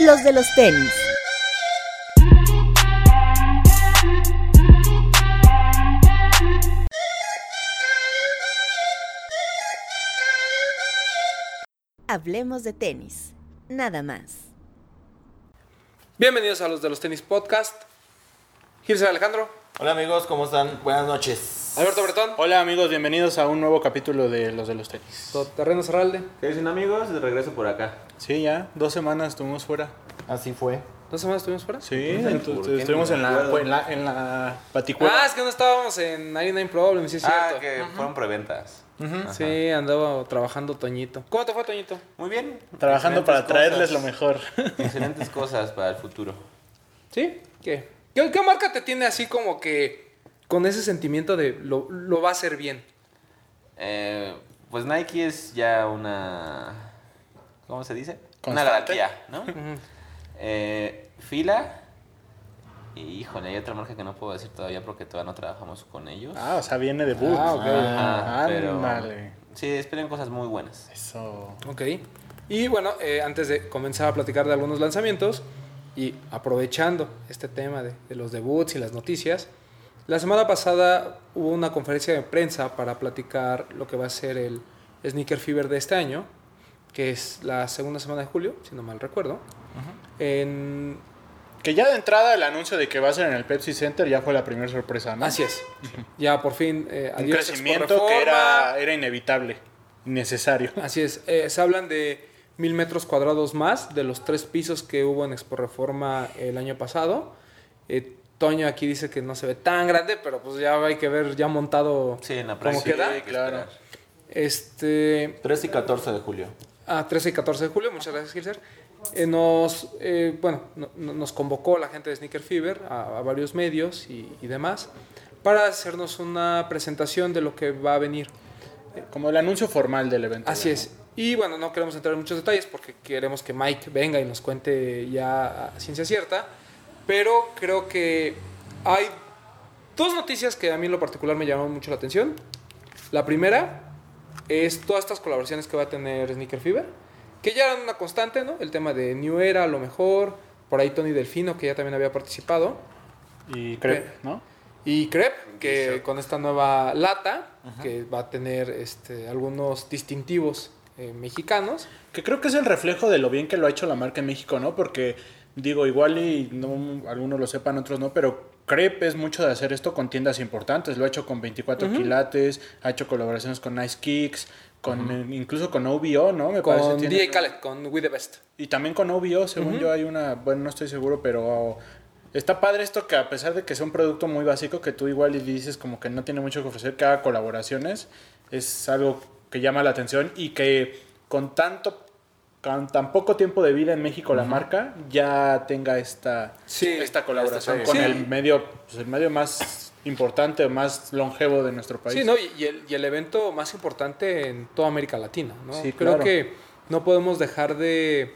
los de los tenis. Hablemos de tenis, nada más. Bienvenidos a los de los tenis podcast. Gírsel Alejandro. Hola amigos, ¿cómo están? Buenas noches. Alberto Bretón. Hola amigos, bienvenidos a un nuevo capítulo de los tenis. Terrenos Serralde. ¿Qué dicen amigos? De regreso por acá. Sí, ya, 2 semanas estuvimos fuera. Así fue. ¿2 semanas estuvimos fuera? Sí, entonces, estuvimos en la paticuela. Ah, es que no estábamos en 99 Problems, sí es cierto. Ah, que fueron preventas. Uh-huh. Sí, andaba trabajando Toñito. ¿Cómo te fue, Toñito? Muy bien. Trabajando para traerles lo mejor. Excelentes cosas para el futuro. ¿Sí? ¿Qué marca te tiene así como que con ese sentimiento de lo va a hacer bien? Pues Nike es ya una... ¿Cómo se dice? Constante. Una garantía, ¿no? Uh-huh. Fila. Y, híjole, hay otra marca que no puedo decir todavía porque todavía no trabajamos con ellos. Ah, o sea, viene de Boots. Ah, ok. Ajá, pero, vale. Sí, esperen cosas muy buenas. Eso. Ok. Y bueno, antes de comenzar a platicar de algunos lanzamientos... Y aprovechando este tema de los debuts y las noticias, la semana pasada hubo una conferencia de prensa para platicar lo que va a ser el Sneaker Fever de este año, que es la segunda semana de julio, si no mal recuerdo. Uh-huh. Que ya de entrada el anuncio de que va a ser en el Pepsi Center ya fue la primera sorpresa, ¿no? Así es. Uh-huh. Ya por fin... un crecimiento Expo Reforma, que era inevitable, necesario. Así es. Se hablan de 1000 metros cuadrados más de los 3 pisos que hubo en Expo Reforma el año pasado. Toño aquí dice que no se ve tan grande, pero pues ya hay que ver ya montado. Sí, en la práctica. ¿Cómo queda? Sí, claro. 13 y 14 de julio. Ah, 13 y 14 de julio. Muchas gracias, Gilser. Nos convocó la gente de Sneaker Fever a varios medios y demás para hacernos una presentación de lo que va a venir. Como el anuncio formal del evento. Así es. Y bueno, no queremos entrar en muchos detalles porque queremos que Mike venga y nos cuente ya a ciencia cierta. Pero creo que hay 2 noticias que a mí en lo particular me llamaron mucho la atención. La primera es todas estas colaboraciones que va a tener Sneaker Fever, que ya eran una constante, ¿no? El tema de New Era, a lo mejor, por ahí Tony Delfino, que ya también había participado. Y Crep, ¿no? Y Crep, que con esta nueva lata, ajá, que va a tener algunos distintivos mexicanos. Que creo que es el reflejo de lo bien que lo ha hecho la marca en México, ¿no? Porque, digo, igual y no, algunos lo sepan, otros no, pero Crep es mucho de hacer esto con tiendas importantes. Lo ha hecho con 24 uh-huh. quilates, ha hecho colaboraciones con Nice Kicks, con, uh-huh. incluso con OVO, ¿no? Me parece. Con DJ Khaled, con We The Best. Y también con OVO, según uh-huh. yo hay una... Bueno, no estoy seguro, pero... está padre esto que a pesar de que es un producto muy básico, que tú igual y dices como que no tiene mucho que ofrecer, que haga colaboraciones, es algo que llama la atención y que con tan poco tiempo de vida en México uh-huh. la marca ya tenga esta colaboración con el medio más importante o más longevo de nuestro país. Sí, ¿no? Y el evento más importante en toda América Latina, ¿no? Sí, claro. Creo que no podemos dejar de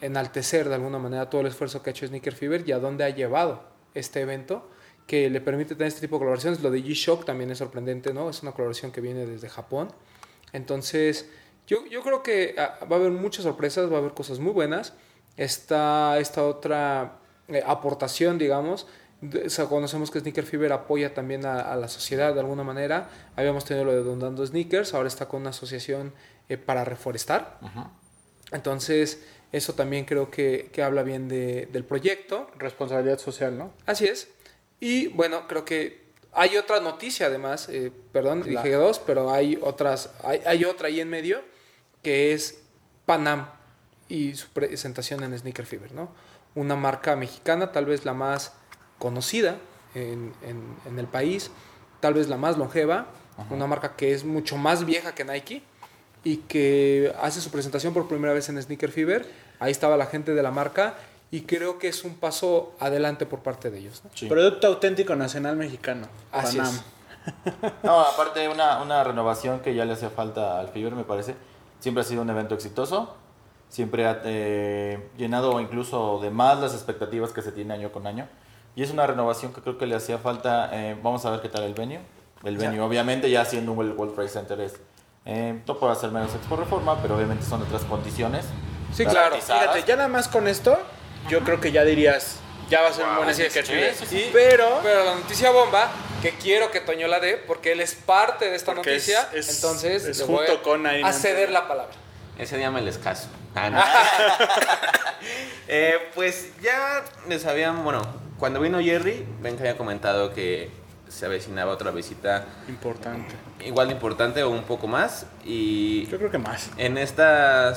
enaltecer de alguna manera todo el esfuerzo que ha hecho Sneaker Fever y a dónde ha llevado este evento, que le permite tener este tipo de colaboraciones. Lo de G-Shock también es sorprendente, ¿no? Es una colaboración que viene desde Japón. Entonces, yo creo que va a haber muchas sorpresas, va a haber cosas muy buenas. Está esta otra aportación, digamos. O sea, conocemos que Sneaker Fever apoya también a la sociedad de alguna manera. Habíamos tenido lo de Donando Sneakers, ahora está con una asociación para reforestar. Ajá. Entonces, eso también creo que habla bien del proyecto. Responsabilidad social, ¿no? Así es. Y bueno, creo que hay otra noticia además, dije 2, pero hay otra ahí en medio, que es Pan Am y su presentación en Sneaker Fever, ¿no? Una marca mexicana, tal vez la más conocida en el país, tal vez la más longeva, ajá, una marca que es mucho más vieja que Nike y que hace su presentación por primera vez en Sneaker Fever. Ahí estaba la gente de la marca y creo que es un paso adelante por parte de ellos, ¿no? Sí. Producto auténtico nacional mexicano. Así Pan Am. Es. No, aparte una renovación que ya le hace falta al Fever, me parece. Siempre ha sido un evento exitoso. Siempre ha llenado incluso de más las expectativas que se tiene año con año. Y es una renovación que creo que le hacía falta. Vamos a ver qué tal el venue. El venue, ya, obviamente, ya siendo un World Trade Center, no puede hacer menos Expo Reforma, pero obviamente son otras condiciones. Sí, claro. Fíjate, ya nada más con esto, yo creo que ya dirías, ya va a ser un buen sneaker fever. Sí. Pero la noticia bomba, que quiero que Toño la dé, porque él es parte de esta noticia, entonces es junto con a ceder la palabra. Ese día me les caso. Ah, no. Pues ya les habían, bueno, cuando vino Jerry, Ben había comentado que se avecinaba otra visita importante, igual de importante o un poco más, y yo creo que más en esta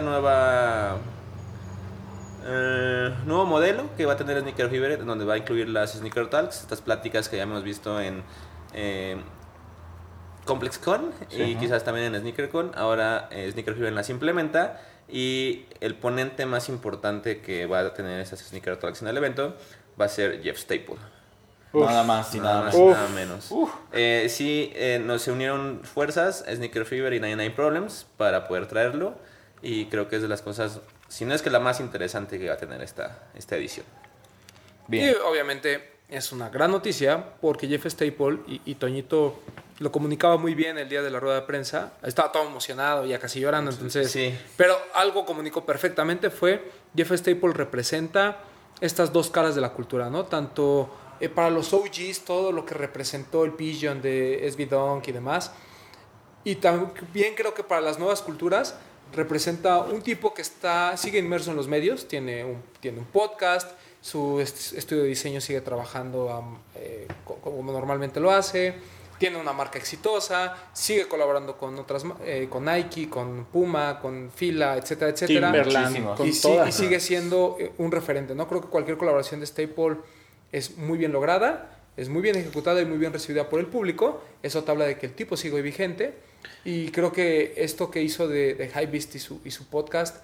nueva nuevo modelo que va a tener Sneaker Fever, donde va a incluir las Sneaker Talks, estas pláticas que ya hemos visto en ComplexCon, sí, y quizás también en SneakerCon. Ahora Sneaker Fever las implementa, y el ponente más importante que va a tener esas Sneaker Talks en el evento va a ser Jeff Staple. Nada más y nada más y nada menos. Sí, nos unieron fuerzas Sneaker Fever y 99 Problems para poder traerlo, y creo que es de las cosas, si no es que la más interesante que va a tener esta edición. Bien. Y obviamente es una gran noticia, porque Jeff Staple y Toñito lo comunicaba muy bien el día de la rueda de prensa. Estaba todo emocionado y ya casi llorando, entonces sí. Pero algo comunicó perfectamente fue: Jeff Staple representa estas dos caras de la cultura, ¿no? Tanto para los OGs, todo lo que representó el Pigeon de SB Dunk y demás. Y también creo que para las nuevas culturas representa un tipo que sigue inmerso en los medios, tiene un podcast, su estudio de diseño sigue trabajando como normalmente lo hace, tiene una marca exitosa, sigue colaborando con otras, con Nike, con Puma, con Fila, etcétera, etcétera. Timberland, y sigue siendo un referente, ¿no? Creo que cualquier colaboración de Staple es muy bien lograda, es muy bien ejecutada y muy bien recibida por el público. Eso te habla de que el tipo sigue vigente, y creo que esto que hizo de Hypebeast y su podcast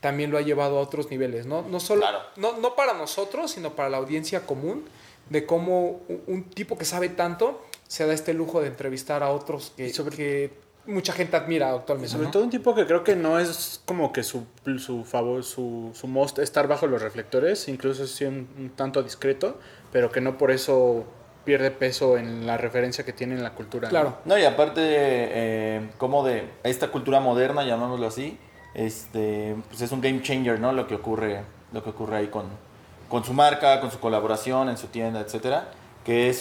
también lo ha llevado a otros niveles, ¿no? No solo, claro, no para nosotros, sino para la audiencia común, de cómo un tipo que sabe tanto se da este lujo de entrevistar a otros que mucha gente admira actualmente. Sobre, ¿no?, todo un tipo que creo que no es como que su must estar bajo los reflectores, incluso es un tanto discreto, pero que no por eso pierde peso en la referencia que tiene en la cultura. Claro. No, y aparte, como de esta cultura moderna, llamémoslo así, pues es un game changer, ¿no? Lo que ocurre ahí con su marca, con su colaboración, en su tienda, etcétera, que es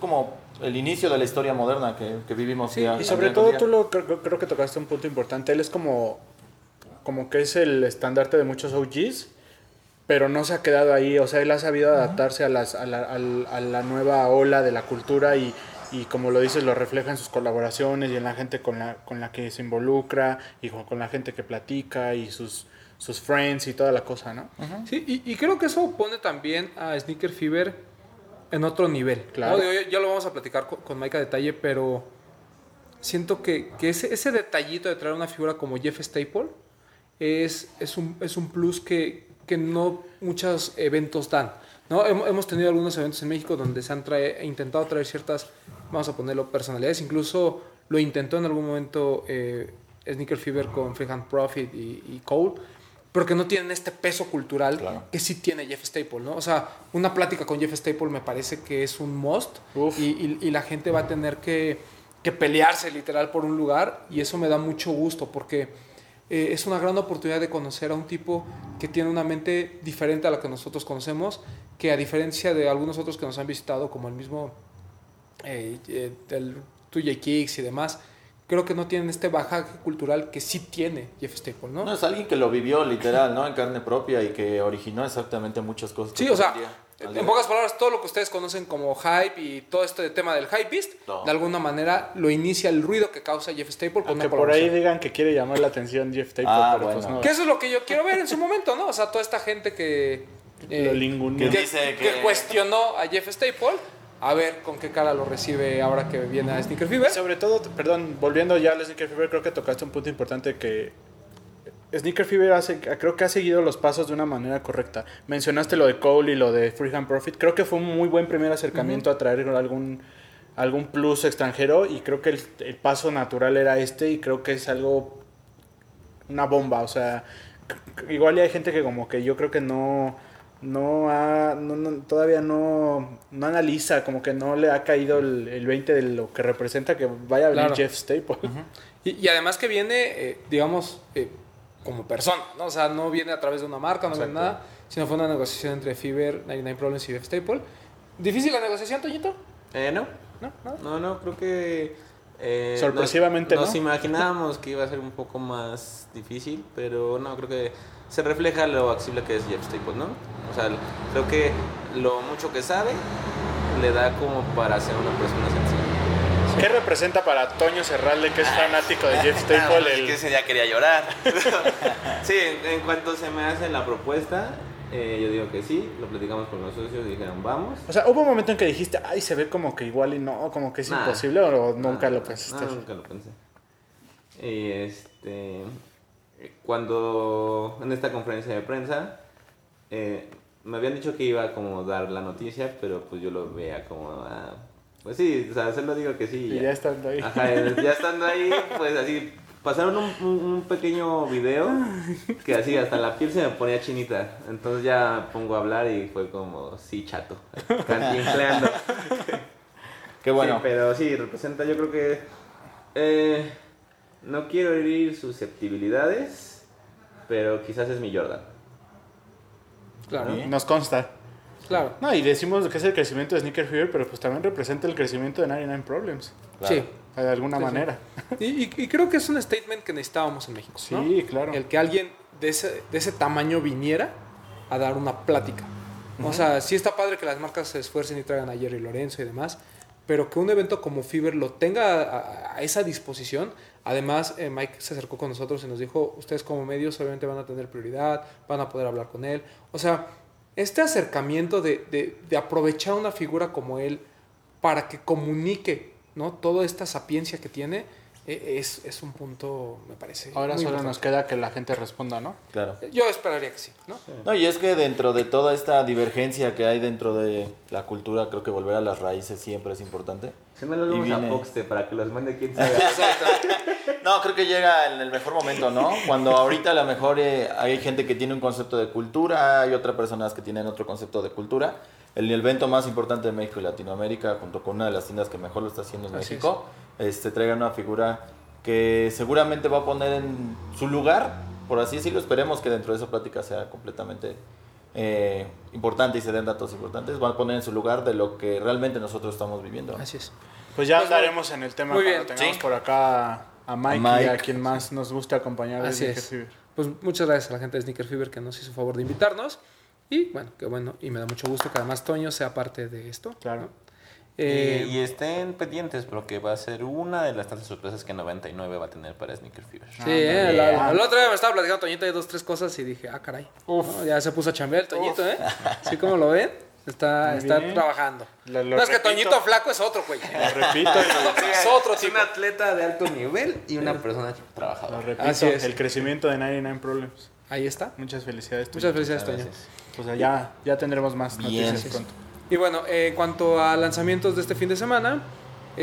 como el inicio de la historia moderna que vivimos. Sí, y sobre todo tú creo que tocaste un punto importante. Él es como que es el estandarte de muchos OGs, pero no se ha quedado ahí. O sea, él ha sabido adaptarse a la nueva ola de la cultura, y como lo dices, lo refleja en sus colaboraciones y en la gente con la que se involucra, y con la gente que platica, y sus friends y toda la cosa, ¿no? Uh-huh. Sí, y creo que eso pone también a Sneaker Fever en otro nivel. Claro. No, digo, ya lo vamos a platicar con Mike a detalle, pero siento que ese detallito de traer una figura como Jeff Staple es un plus que no muchos eventos dan, ¿no? Hemos tenido algunos eventos en México donde se han intentado traer ciertas, vamos a ponerlo, personalidades. Incluso lo intentó en algún momento Sneaker Fever con Freehand Profit y Cole, pero que no tienen este peso cultural, claro, que sí tiene Jeff Staple, ¿no? O sea, una plática con Jeff Staple me parece que es un must, y la gente va a tener que pelearse literal por un lugar, y eso me da mucho gusto, porque es una gran oportunidad de conocer a un tipo que tiene una mente diferente a la que nosotros conocemos, que a diferencia de algunos otros que nos han visitado, como el mismo TJ Kicks y demás, creo que no tienen este bajaje cultural que sí tiene Jeff Staple, ¿no? No, es alguien que lo vivió literal, ¿no? En carne propia, y que originó exactamente muchas cosas. Sí, o sea, en pocas palabras, todo lo que ustedes conocen como hype y todo este tema del Hypebeast, no, de alguna manera lo inicia el ruido que causa Jeff Staple. Aunque por ahí digan que quiere llamar la atención Jeff Staple. Pero bueno, pues no. Que eso es lo que yo quiero ver en su momento, ¿no? O sea, toda esta gente que cuestionó a Jeff Staple, a ver con qué cara lo recibe ahora que viene a Sneaker Fever. Sobre todo, perdón, volviendo ya al Sneaker Fever, creo que tocaste un punto importante, que Sneaker Fever creo que ha seguido los pasos de una manera correcta. Mencionaste lo de Cole y lo de Freehand Profit. Creo que fue un muy buen primer acercamiento a traer algún plus extranjero, y creo que el paso natural era y creo que es una bomba. O sea, igual hay gente que como que yo creo que no analiza, como que no le ha caído el 20 de lo que representa que vaya a venir Jeff Staple. Y además que viene, digamos, como persona, ¿no? O sea, no viene a través de una marca, no viene nada, sino fue una negociación entre Fever, 99 Problems y Jeff Staple. ¿Difícil la negociación, Toñito? No. ¿No? ¿Nada? No, creo que... sorpresivamente nos imaginábamos que iba a ser un poco más difícil, pero no, creo que se refleja lo accesible que es Jeff Staple, ¿no? O sea, creo que lo mucho que sabe le da como para ser una persona sencilla. ¿Qué representa para Toño Serralde, que es fanático de Jeff Staple? Que ese día quería llorar. Sí, en cuanto se me hace la propuesta, yo digo que sí, lo platicamos con los socios y dijeron, vamos. O sea, ¿hubo un momento en que dijiste, ay, se ve como que igual y no, como que es imposible, o nunca lo pensaste? No, nunca lo pensé. Y cuando en esta conferencia de prensa, me habían dicho que iba como dar la noticia, pero pues yo lo veía como... pues sí, o sea, se lo digo que sí. Y ya estando ahí. Ajá, ya estando ahí, pues así, pasaron un pequeño video que así hasta la piel se me ponía chinita. Entonces ya pongo a hablar y fue como, sí, chato, cantincleando. Qué bueno. Sí, pero sí, representa, yo creo que no quiero herir susceptibilidades, pero quizás es mi Jordan. Claro. ¿Sí? Nos consta. Claro. No, y decimos que es el crecimiento de Sneaker Fever, pero pues también representa el crecimiento de 99 Problems. Claro. Sí. De alguna manera. Y creo que es un statement que necesitábamos en México, ¿no? Sí, claro. El que alguien de ese tamaño viniera a dar una plática. O sea, sí está padre que las marcas se esfuercen y traigan a Jerry Lorenzo y demás, pero que un evento como Fever lo tenga a esa disposición. Además, Mike se acercó con nosotros y nos dijo, ustedes como medios obviamente van a tener prioridad, van a poder hablar con él. O sea... Este acercamiento de aprovechar una figura como él para que comunique, ¿no?, toda esta sapiencia que tiene, es un punto, me parece. Ahora solo importante. Nos queda que la gente responda, ¿no? Claro. Yo esperaría que sí, ¿no? Sí. No, y es que dentro de toda esta divergencia que hay dentro de la cultura, creo que volver a las raíces siempre es importante. Sí, me lo vemos a Foxte para que los mande quien sabe. No, creo que llega en el mejor momento, ¿no? Cuando ahorita a lo mejor hay gente que tiene un concepto de cultura, hay otras personas que tienen otro concepto de cultura. El evento más importante de México y Latinoamérica, junto con una de las tiendas que mejor lo está haciendo en México, traigan una figura que seguramente va a poner en su lugar, por así decirlo. Esperemos que dentro de esa plática sea completamente importante y se den datos importantes. Va a poner en su lugar de lo que realmente nosotros estamos viviendo. Así es. Pues ya andaremos en el tema cuando tengamos por acá... A Mike y a quien más nos gusta acompañar de Sneaker Fever. Pues muchas gracias a la gente de Sneaker Fever que nos hizo favor de invitarnos. Y bueno, qué bueno. Y me da mucho gusto que además Toño sea parte de esto. Claro. ¿No? Y estén pendientes porque va a ser una de las tantas sorpresas que 99 va a tener para Sneaker Fever. Sí, el otro día me estaba platicando Toñito de 2-3 cosas y dije, caray. ¿No? Ya se puso a chambear el Toñito, ¿eh? Así como lo ven. Está trabajando. No, es que Toñito Flaco es otro, güey. Lo repito. Es otro tipo. Un atleta de alto nivel y una persona trabajadora. Lo repito. Así es. El crecimiento de 99 Problems. Ahí está. Muchas felicidades, Toño. Pues ya tendremos más noticias pronto. Y bueno, en cuanto a lanzamientos de este fin de semana,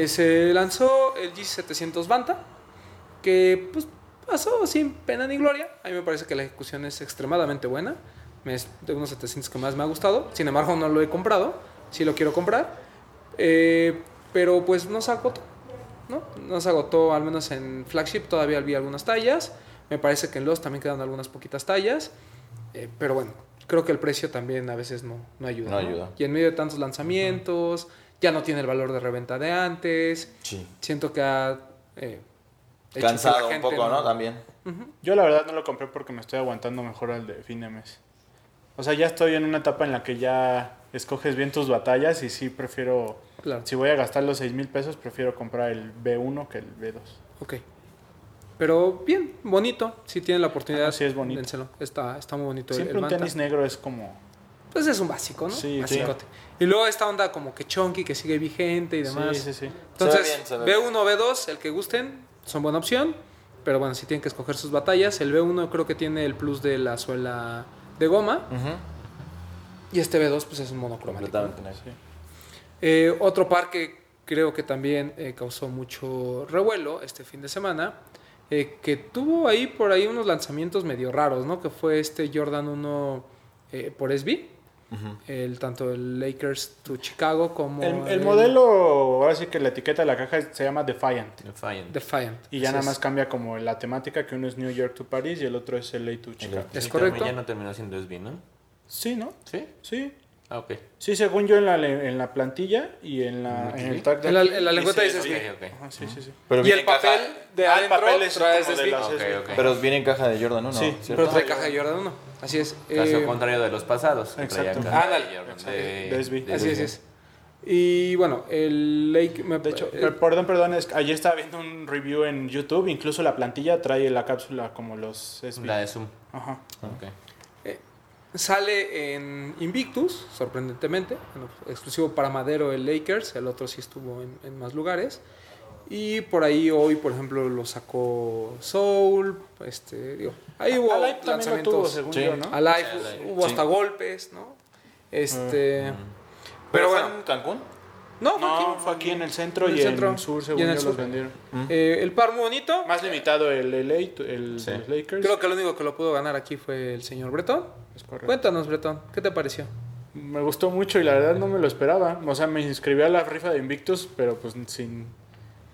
se lanzó el G700 Banta, que pues pasó sin pena ni gloria. A mí me parece que la ejecución es extremadamente buena. Es de unos 700 que más me ha gustado. Sin embargo, no lo he comprado. Sí lo quiero comprar. Pero pues no se agotó, ¿no? No se agotó, al menos en Flagship. Todavía había algunas tallas. Me parece que en Lost también quedan algunas poquitas tallas. Pero bueno, creo que el precio también a veces no ayuda. No ayuda. Y en medio de tantos lanzamientos, ya no tiene el valor de reventa de antes. Sí. Siento que ha... cansado un poco, ¿no? También. Uh-huh. Yo la verdad no lo compré porque me estoy aguantando mejor al de fin de mes. O sea, ya estoy en una etapa en la que ya escoges bien tus batallas y sí prefiero... Claro. Si voy a gastar los 6,000 pesos, prefiero comprar el B1 que el B2. Ok. Pero bien, bonito. Sí tienen la oportunidad. Sí, es bonito. Dénselo. Está muy bonito. Siempre el un tenis negro es como... Pues es un básico, ¿no? Sí, básicote. Sí. Y luego esta onda como que chunky, que sigue vigente y demás. Sí. Entonces, B1, B2, el que gusten, son buena opción. Pero bueno, sí tienen que escoger sus batallas. El B1 creo que tiene el plus de la suela... de goma. Uh-huh. Y este B2 pues es un monocromático, ¿no? Sí. Otro par que creo que también causó mucho revuelo este fin de semana, que tuvo ahí unos lanzamientos medio raros, ¿no? Que fue este Jordan 1 por SESBI, Uh-huh. Tanto el Lakers to Chicago como el modelo, ahora sí que la etiqueta de la caja se llama Defiant. Y ya nada más cambia como la temática, que uno es New York to París y el otro es LA to Chicago. ¿Es correcto? Ya no terminó siendo SESBI, ¿no? Sí, ¿no? Sí. Ah, ok. Sí, según yo en la plantilla y en el tag de la lengüeta dice SESBI. Sí. Pero y el papel de adentro trae SESBI. Pero viene en caja de Jordan 1, ¿no? Sí, pero trae caja de Jordan 1. Así es. Caso contrario de los pasados. Que exacto. De SESBI. Así es. Y bueno, el Lake... De hecho, perdón, ayer estaba viendo un review en YouTube. Incluso la plantilla trae la cápsula como los SESBI. La de Zoom. Ajá. Ok. Sale en Invictus, sorprendentemente, exclusivo para Madero el Lakers, el otro sí estuvo en más lugares. Y por ahí hoy, por ejemplo, lo sacó Soul, ahí hubo Alife lanzamientos, tuvo, según yo, ¿no? Alife, hubo hasta golpes, ¿no? Pero bueno, ¿fue en Cancún? No, fue aquí en el centro y en el sur, según yo, los vendieron. El par muy bonito. Más limitado el LA, los Lakers. Creo que lo único que lo pudo ganar aquí fue el señor Bretón. Cuéntanos, Bretón, ¿qué te pareció? Me gustó mucho y la verdad no me lo esperaba. O sea, me inscribí a la rifa de Invictus, pero pues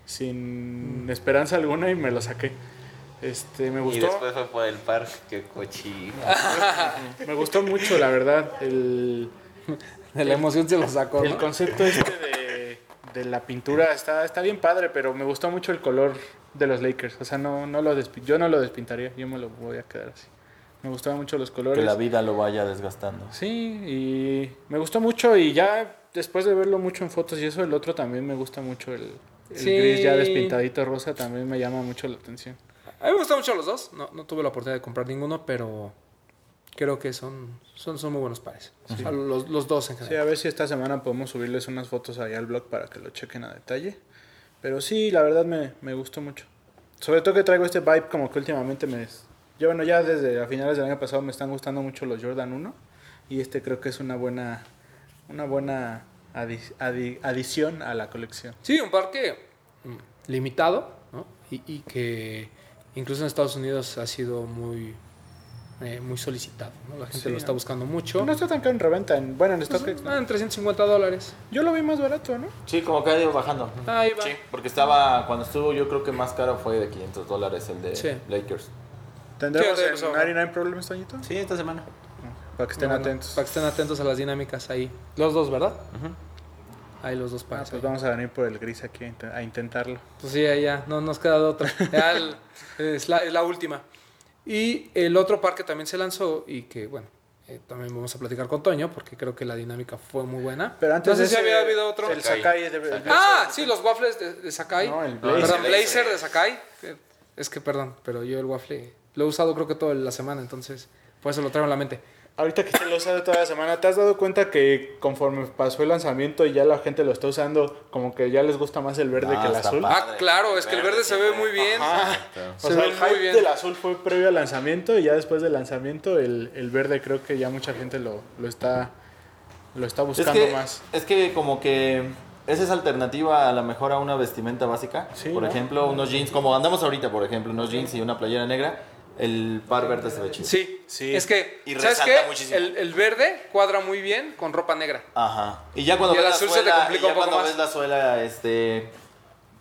sin esperanza alguna y me lo saqué. Me gustó. Y después fue por el par, qué cochino. Me gustó mucho, la verdad, de la emoción se lo sacó, ¿no? El concepto de la pintura está bien padre, pero me gustó mucho el color de los Lakers. O sea, yo no lo despintaría, yo me lo voy a quedar así. Me gustaban mucho los colores. Que la vida lo vaya desgastando. Sí, y me gustó mucho y ya después de verlo mucho en fotos y eso, el otro también me gusta mucho, el gris ya despintadito rosa también me llama mucho la atención. A mí me gustan mucho los dos, no tuve la oportunidad de comprar ninguno, pero... Creo que son muy buenos pares. Sí. O sea, los dos en general. Sí, a ver si esta semana podemos subirles unas fotos ahí al blog para que lo chequen a detalle. Pero sí, la verdad me gustó mucho. Sobre todo que traigo este vibe como que últimamente ya desde a finales del año pasado me están gustando mucho los Jordan 1. Y creo que es una buena adición a la colección. Sí, un parque limitado, ¿no? Y que incluso en Estados Unidos ha sido muy solicitado, ¿no? La gente lo está buscando mucho. No está tan caro en reventa, en StockX. No. En $350. Yo lo vi más barato, ¿no? Sí, como que ha ido bajando. Ahí va. Sí, porque cuando estuvo, yo creo que más caro fue de $500 el de Lakers. ¿Tendremos el 99 Problems, Toñito? Sí, esta semana. Para que estén atentos. Para que estén atentos a las dinámicas ahí. Los dos, ¿verdad? Uh-huh. Ahí los dos pares. Pues vamos a venir por el gris aquí a intentarlo. Pues sí, ya, no nos queda de otra. Ya es la última. Y el otro par que también se lanzó y que, bueno, también vamos a platicar con Toño porque creo que la dinámica fue muy buena. Pero antes no sé si había habido otro. El Sacai. Sí, los waffles de Sacai. No, el Blazer. Perdón, Blazer de Sacai. Es que, perdón, pero yo el waffle lo he usado creo que toda la semana, entonces por eso lo traigo en la mente. Ahorita que se lo usa toda la semana, ¿te has dado cuenta que conforme pasó el lanzamiento y ya la gente lo está usando, como que ya les gusta más el verde que el azul? Padre. Ah, claro, es que el verde se ve muy bien. O sea, el hype del azul fue previo al lanzamiento y ya después del lanzamiento el verde creo que ya mucha gente lo está buscando más. Es que como que esa es alternativa a lo mejor a una vestimenta básica. Sí, por ejemplo, unos jeans, como andamos ahorita, por ejemplo, unos jeans y una playera negra. El par verde se ve chido. Sí. Es que, y ¿sabes qué? Muchísimo. El verde cuadra muy bien con ropa negra. Ajá. Y ya cuando ves la suela, ves la suela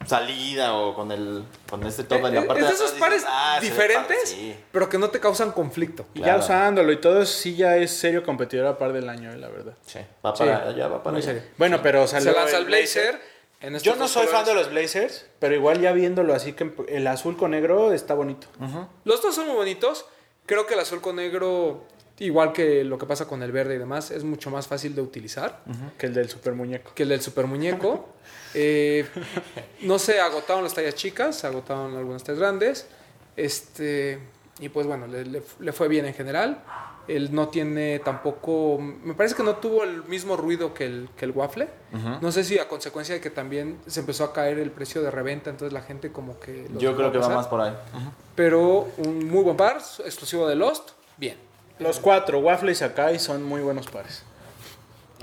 salida o con este top en la parte de atrás. Es esos pares diferentes, pero que no te causan conflicto. Y ya usándolo y todo, sí ya es serio competidor a par del año, la verdad. Sí. Va para allá. Serio. Bueno, pero se lanza el Blazer. Yo no soy fan de los Blazers, pero igual ya viéndolo así que el azul con negro está bonito. Uh-huh. Los dos son muy bonitos. Creo que el azul con negro, igual que lo que pasa con el verde y demás, es mucho más fácil de utilizar. Uh-huh. Que el del super muñeco. No sé, agotaron las tallas chicas, agotaron algunas tallas grandes. Y pues bueno, le fue bien en general. Él no tiene tampoco... Me parece que no tuvo el mismo ruido que el waffle. Uh-huh. No sé si a consecuencia de que también se empezó a caer el precio de reventa, entonces la gente como que... Yo creo que va más por ahí. Uh-huh. Pero un muy buen par, exclusivo de Lost, bien. Los cuatro, waffle y Sacai, son muy buenos pares.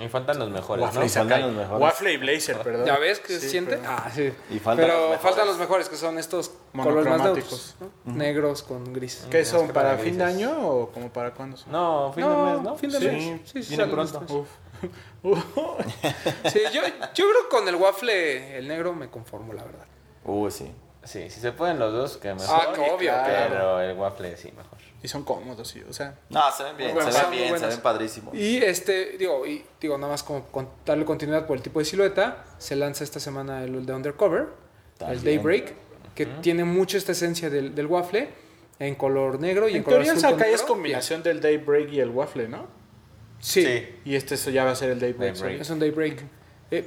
Y faltan los mejores, waffle, ¿no? Y Sacai. Waffle y Blazer, perdón. ¿Ya ves qué se siente? Pero faltan los mejores, que son estos con los más neutros, ¿no? Negros con gris. ¿Qué son? ¿Qué ¿Para fin de año o como para cuándo son? No, fin de mes, ¿no? Fin de mes. Sí, sí, viene pronto. Sí, yo creo que con el waffle, el negro, me conformo, la verdad. Sí. Sí, si se pueden los dos, que mejor. Ah, que obvio. Pero claro, el waffle sí, mejor. Y son cómodos, sí, o sea. No, se ven bien, bueno, se ven padrísimos. Y digo, nada más como darle continuidad por el tipo de silueta, se lanza esta semana el de Undercover, el Daybreak, que tiene mucho esta esencia del waffle, en color negro y en color azul. En teoría el Sacai es combinación del Daybreak y el waffle, ¿no? Sí. Y eso ya va a ser el Daybreak. Es un Daybreak.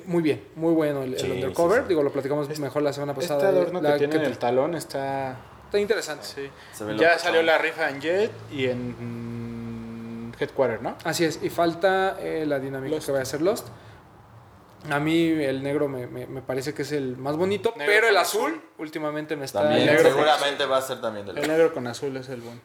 Muy bien, muy bueno el Undercover. Sí. Digo, lo platicamos mejor la semana pasada. Este adorno que tiene en el talón está interesante. Sí. Ya salió la rifa en Jet y en Headquarter, ¿no? Así es, y falta la dinámica Lost, que va a ser Lost. A mí el negro me parece que es el más bonito, negro, pero el azul últimamente me está... También, el negro seguramente va a ser también del... El negro con azul es el bueno.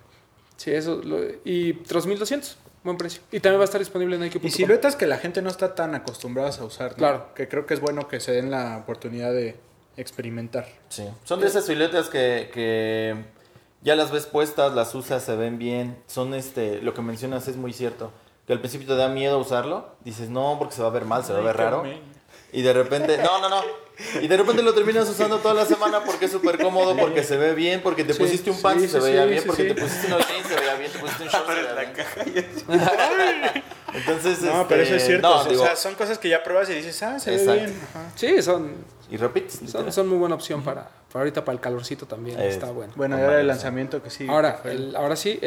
Sí, eso. Y 3200. Buen precio. Y también va a estar disponible en Nike.com. Y siluetas que la gente no está tan acostumbrada a usar, ¿no? Claro. Que creo que es bueno que se den la oportunidad de experimentar. Sí. Son de esas siluetas que ya las ves puestas, las usas, se ven bien. Son lo que mencionas es muy cierto. Que al principio te da miedo usarlo. Dices, no, porque se va a ver mal, se va a ver raro. Y de repente, no. Y de repente lo terminas usando toda la semana porque es súper cómodo, porque se ve bien, porque te pusiste un pants y se veía bien, porque te pusiste una jeans, se veía bien, te pusiste un short, se veía bien. Entonces, no, pero eso es cierto. No, o sea, son cosas que ya pruebas y dices, se ve bien. Ajá. Sí, y repites. Son muy buena opción para ahorita, para el calorcito también. Está bueno. Bueno, y ahora el lanzamiento que sigue. Ahora sí,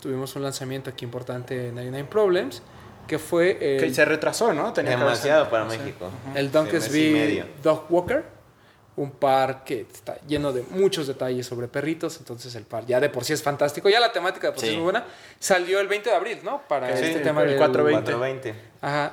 tuvimos un lanzamiento aquí importante en 99 Problems. Que fue... que se retrasó, ¿no? Tenía demasiado para México. El SESBI Dog Walker. Un par que está lleno de muchos detalles sobre perritos. Entonces el par ya de por sí es fantástico. Ya la temática de por sí es muy buena. Salió el 20 de abril, ¿no? Para tema del... 420. Ajá.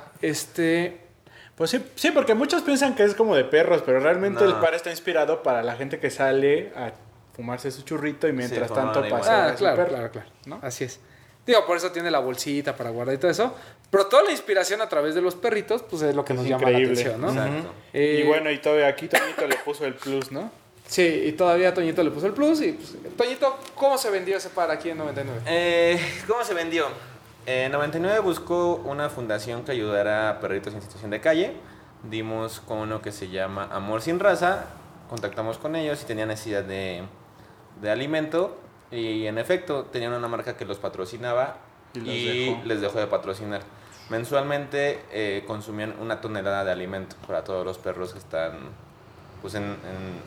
Pues sí, porque muchos piensan que es como de perros. Pero realmente el par está inspirado para la gente que sale a fumarse su churrito. Y mientras tanto pasa claro, ¿no? Así es. Digo, por eso tiene la bolsita para guardar y todo eso. Pero toda la inspiración a través de los perritos, pues es lo que nos llama la atención, ¿no? Exacto. Y bueno, y todavía aquí Toñito le puso el plus, ¿no? Sí, y todavía Toñito le puso el plus. Y pues, Toñito, ¿cómo se vendió ese par aquí en 99? ¿Cómo se vendió? 99 buscó una fundación que ayudara a perritos en situación de calle. Dimos con uno que se llama Amor Sin Raza. Contactamos con ellos y tenían necesidad de alimento. Y en efecto, tenían una marca que los patrocinaba y les dejó de patrocinar. Mensualmente consumían 1 tonelada de alimento para todos los perros que están pues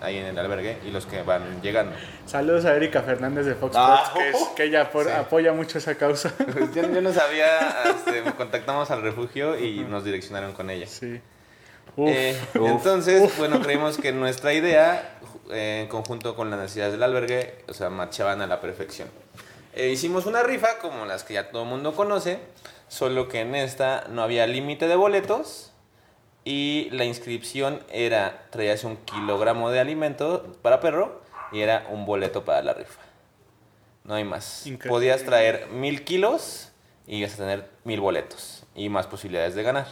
ahí en el albergue y los que van llegando. Saludos a Erika Fernández de Fox Sports, que ella apoya mucho esa causa. Pues yo no sabía, contactamos al refugio y nos direccionaron con ella. Sí. Entonces, bueno, creímos que nuestra idea, en conjunto con las necesidades del albergue, o sea, marchaban a la perfección. Hicimos una rifa como las que ya todo el mundo conoce, solo que en esta no había límite de boletos y la inscripción era, traías 1 kilogramo de alimento para perro y era 1 boleto para la rifa. No hay más. Increíble. Podías traer 1000 kilos y ibas a tener 1000 boletos y más posibilidades de ganar.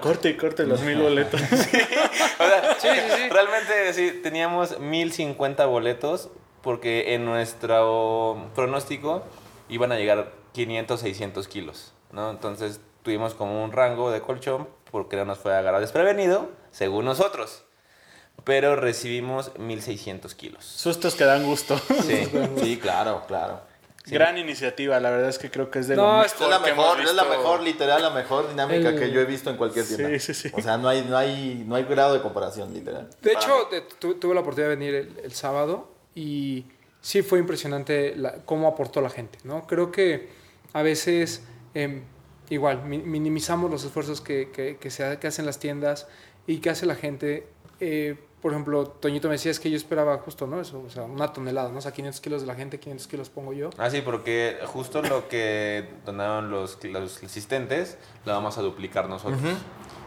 Corte los 1000 boletos. Sí, o sea, sí. Realmente sí, teníamos 1050 boletos porque en nuestro pronóstico iban a llegar 500, 600 kilos, ¿no? Entonces tuvimos como un rango de colchón porque no nos fue agarrado desprevenido, según nosotros. Pero recibimos 1600 kilos. Sustos que dan gusto. Sí, sí, claro. Sí. Gran iniciativa, la verdad es que creo que es de lo mejor. Es la mejor dinámica que yo he visto en cualquier tienda. Sí. O sea, no hay grado de comparación, literal. De hecho, tuve la oportunidad de venir el sábado y sí fue impresionante cómo aportó la gente, ¿no? Creo que a veces, igual, minimizamos los esfuerzos que hacen las tiendas y que hace la gente. Por ejemplo, Toñito me decía, es que yo esperaba justo, ¿no? Eso, o sea, 1 tonelada, ¿no? O sea, 500 kilos de la gente, 500 kilos pongo yo. Ah, sí, porque justo lo que donaron los asistentes lo vamos a duplicar nosotros. Uh-huh.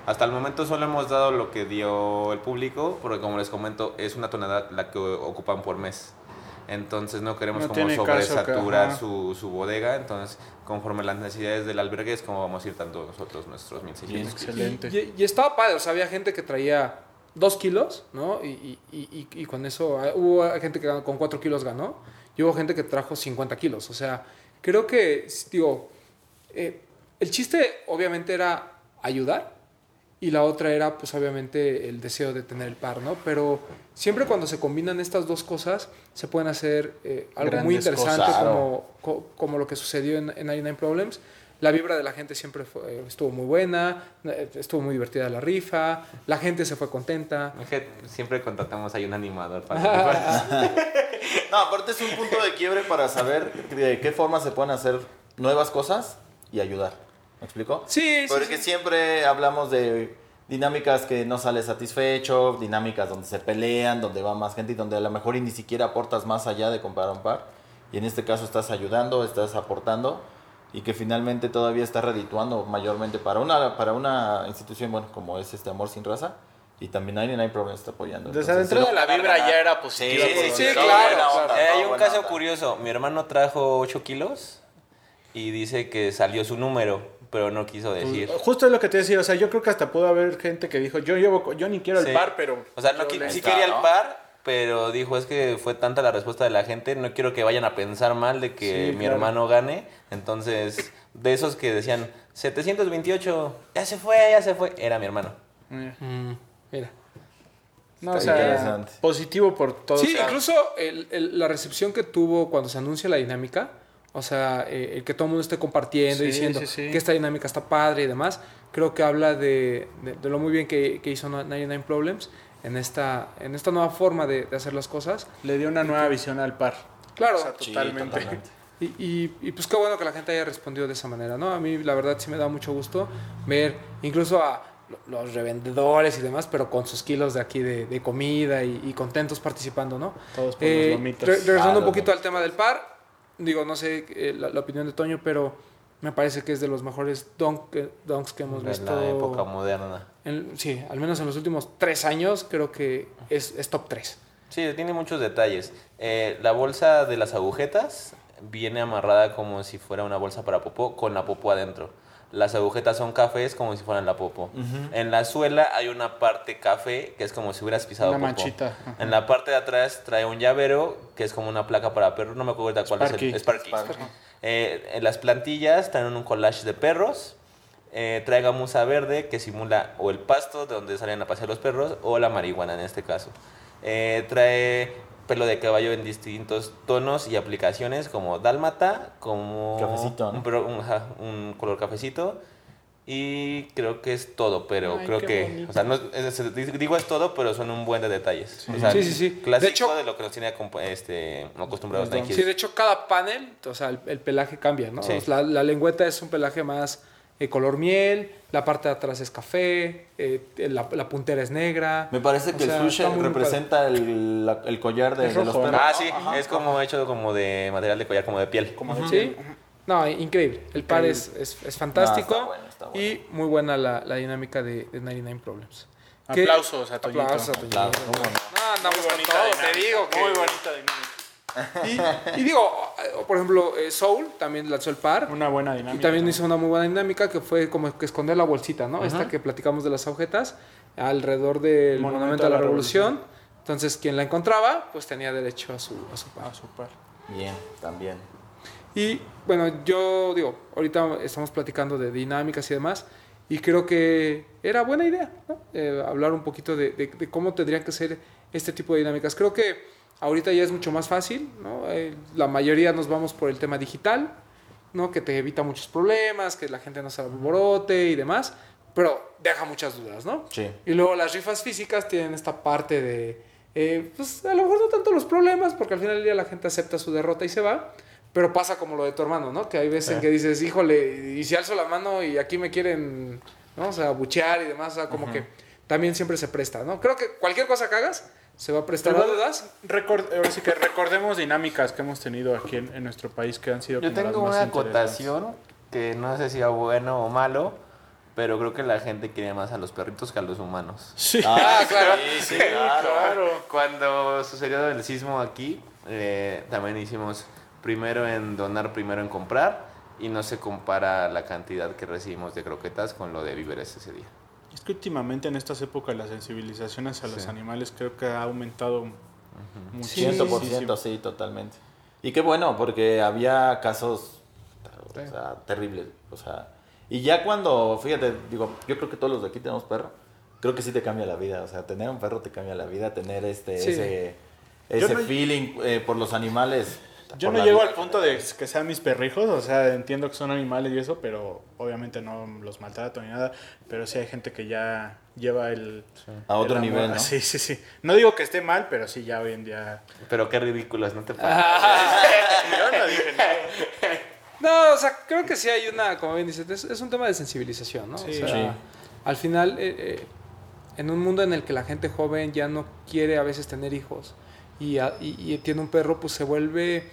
Hasta el momento solo hemos dado lo que dio el público, porque como les comento, es 1 tonelada la que ocupan por mes. Entonces no queremos sobresaturar su bodega. Entonces, conforme las necesidades del albergue es como vamos a ir tanto nosotros nuestros 1,600 kilos. Excelente. Y estaba padre, o sea, había gente que traía... 2 kilos, ¿no? Y con eso hubo gente que con 4 kilos ganó y hubo gente que trajo 50 kilos. O sea, creo que, digo, el chiste obviamente era ayudar y la otra era, pues obviamente, el deseo de tener el par, ¿no? Pero siempre cuando se combinan estas dos cosas se pueden hacer algo muy interesante, como lo que sucedió en 99 Problems. La vibra de la gente siempre estuvo muy buena, estuvo muy divertida la rifa, la gente se fue contenta. Es que siempre contratamos ahí un animador para No, aparte es un punto de quiebre para saber de qué forma se pueden hacer nuevas cosas y ayudar. ¿Me explico? Sí, porque sí, siempre hablamos de dinámicas que no sale satisfecho, dinámicas donde se pelean, donde va más gente y donde a lo mejor ni siquiera aportas más allá de comprar un par. Y en este caso estás ayudando, estás aportando, y que finalmente todavía está redituando mayormente para una institución, bueno, como es Amor Sin Raza, y también 99 Problems está apoyando. Entonces, dentro de la vibra ya era positiva. Sí, claro. Hay un caso curioso. Mi hermano trajo 8 kilos y dice que salió su número, pero no quiso decir. Justo es lo que te decía, o sea, yo creo que hasta pudo haber gente que dijo, yo ni quiero el par, pero... O sea, sí quería el par, pero dijo, es que fue tanta la respuesta de la gente, no quiero que vayan a pensar mal de que mi hermano gane. Entonces, de esos que decían 728, ya se fue, era mi hermano. Mira. No, o sea, positivo por todo. Sí, incluso la recepción que tuvo cuando se anuncia la dinámica, o sea, el que todo el mundo esté compartiendo, diciendo que esta dinámica está padre y demás, creo que habla de lo muy bien que hizo 99 Problems. En esta nueva forma de hacer las cosas. Le dio una nueva visión al par. Claro. O sea, totalmente. Y pues qué bueno que la gente haya respondido de esa manera, ¿no? A mí la verdad sí me da mucho gusto ver incluso a los revendedores y demás, pero con sus kilos de aquí de comida y contentos participando, ¿no? Todos por los lomitos. Regresando un poquito al tema del par, digo, no sé la opinión de Toño, pero... Me parece que es de los mejores dunks que hemos visto. En la época moderna. Sí, al menos en los últimos 3 años creo que es top 3. Sí, tiene muchos detalles. La bolsa de las agujetas viene amarrada como si fuera una bolsa para popó, con la popó adentro. Las agujetas son cafés como si fueran la popó. Uh-huh. En la suela hay una parte café que es como si hubieras pisado popó. Una manchita. Uh-huh. En la parte de atrás trae un llavero que es como una placa para perros. No me acuerdo de cuál es el Sparky. En las plantillas traen un collage de perros. Trae gamuza verde que simula o el pasto de donde salen a pasear los perros o la marihuana en este caso. Trae pelo de caballo en distintos tonos y aplicaciones como dálmata, como cafecito, ¿no? un color cafecito, y creo que es todo, pero creo que bonito. O sea, no digo es todo, pero son un buen de detalles. Sí, o sea, sí. Clásico de, hecho, de lo que nos tiene acostumbrados Nike. Sí, de hecho cada panel, o sea, el pelaje cambia, ¿no? Sí. La lengüeta es un pelaje más color miel, la parte de atrás es café, la puntera es negra. Me parece que el sushi representa el collar de los perros. Ah, sí, ajá, es como hecho como de material de collar, como de piel. Sí, no, increíble. El par es fantástico, no, está bueno. Y muy buena la dinámica de 99 Problems. Aplausos a Toñito. No, andamos con todo, te digo que... Muy bonita dinámica. Y digo, por ejemplo, Soul también lanzó el par. Una buena dinámica. Y también hizo una muy buena dinámica que fue como que esconder la bolsita, ¿no? Uh-huh. Esta que platicamos de las agujetas alrededor del Monumento a la Revolución. Entonces, quien la encontraba, pues tenía derecho a su par. A su par. Bien, también. Y bueno, yo digo, ahorita estamos platicando de dinámicas y demás. Y creo que era buena idea, ¿no? Hablar un poquito de cómo tendrían que ser este tipo de dinámicas. Creo que ahorita ya es mucho más fácil, ¿no? La mayoría nos vamos por el tema digital, ¿no? Que te evita muchos problemas, que la gente no se alborote y demás, pero deja muchas dudas, ¿no? Sí. Y luego las rifas físicas tienen esta parte de, pues a lo mejor no tanto los problemas, porque al final del día la gente acepta su derrota y se va, pero pasa como lo de tu hermano, ¿no? Que hay veces en que dices, híjole, y si alzo la mano y aquí me quieren, ¿no? O sea, abuchear y demás, o sea, como que también siempre se presta, ¿no? Creo que cualquier cosa que hagas se va a prestar dudas. Ahora sí que recordemos dinámicas que hemos tenido aquí en nuestro país que han sido... Yo como tengo una acotación que no sé si sea bueno o malo, pero creo que la gente quiere más a los perritos que a los humanos. Sí. Claro. Sí, claro. Cuando sucedió el sismo aquí, también hicimos primero en donar, primero en comprar, y no se compara la cantidad que recibimos de croquetas con lo de víveres ese día. Es que últimamente en estas épocas las sensibilizaciones a los animales creo que ha aumentado muchísimo. 100%, sí, totalmente. Y qué bueno, porque había casos terribles. O sea, y ya cuando, fíjate, digo, yo creo que todos los de aquí tenemos perro. Creo que sí te cambia la vida. O sea, tener un perro te cambia la vida. Tener ese feeling por los animales. Yo no llego al punto de que sean mis perrijos, o sea, entiendo que son animales y eso, pero obviamente no los maltrato ni nada, pero sí hay gente que ya lleva a otro nivel, ¿no? Sí, sí, sí. No digo que esté mal, pero sí ya hoy en día... Pero qué ridículas, ¿no te parece? Yo no dije nada. No, o sea, creo que sí hay una, como bien dices, es un tema de sensibilización, ¿no? Sí, o sea, sí. Al final, en un mundo en el que la gente joven ya no quiere a veces tener hijos y tiene un perro, pues se vuelve...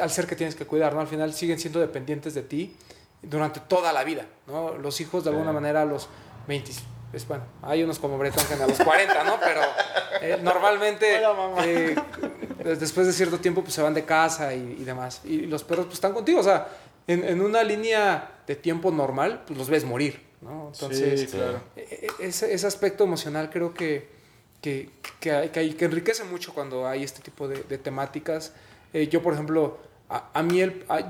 al ser que tienes que cuidar, ¿no? Al final siguen siendo dependientes de ti durante toda la vida, ¿no? Los hijos de alguna manera a los 20, pues, bueno, hay unos como Bretón que a los 40, ¿no? Pero normalmente después de cierto tiempo pues se van de casa y demás, y los perros pues están contigo, o sea, en una línea de tiempo normal pues los ves morir, ¿no? Entonces sí, claro. Ese aspecto emocional creo que enriquece mucho cuando hay este tipo de temáticas. Yo, por ejemplo, a mí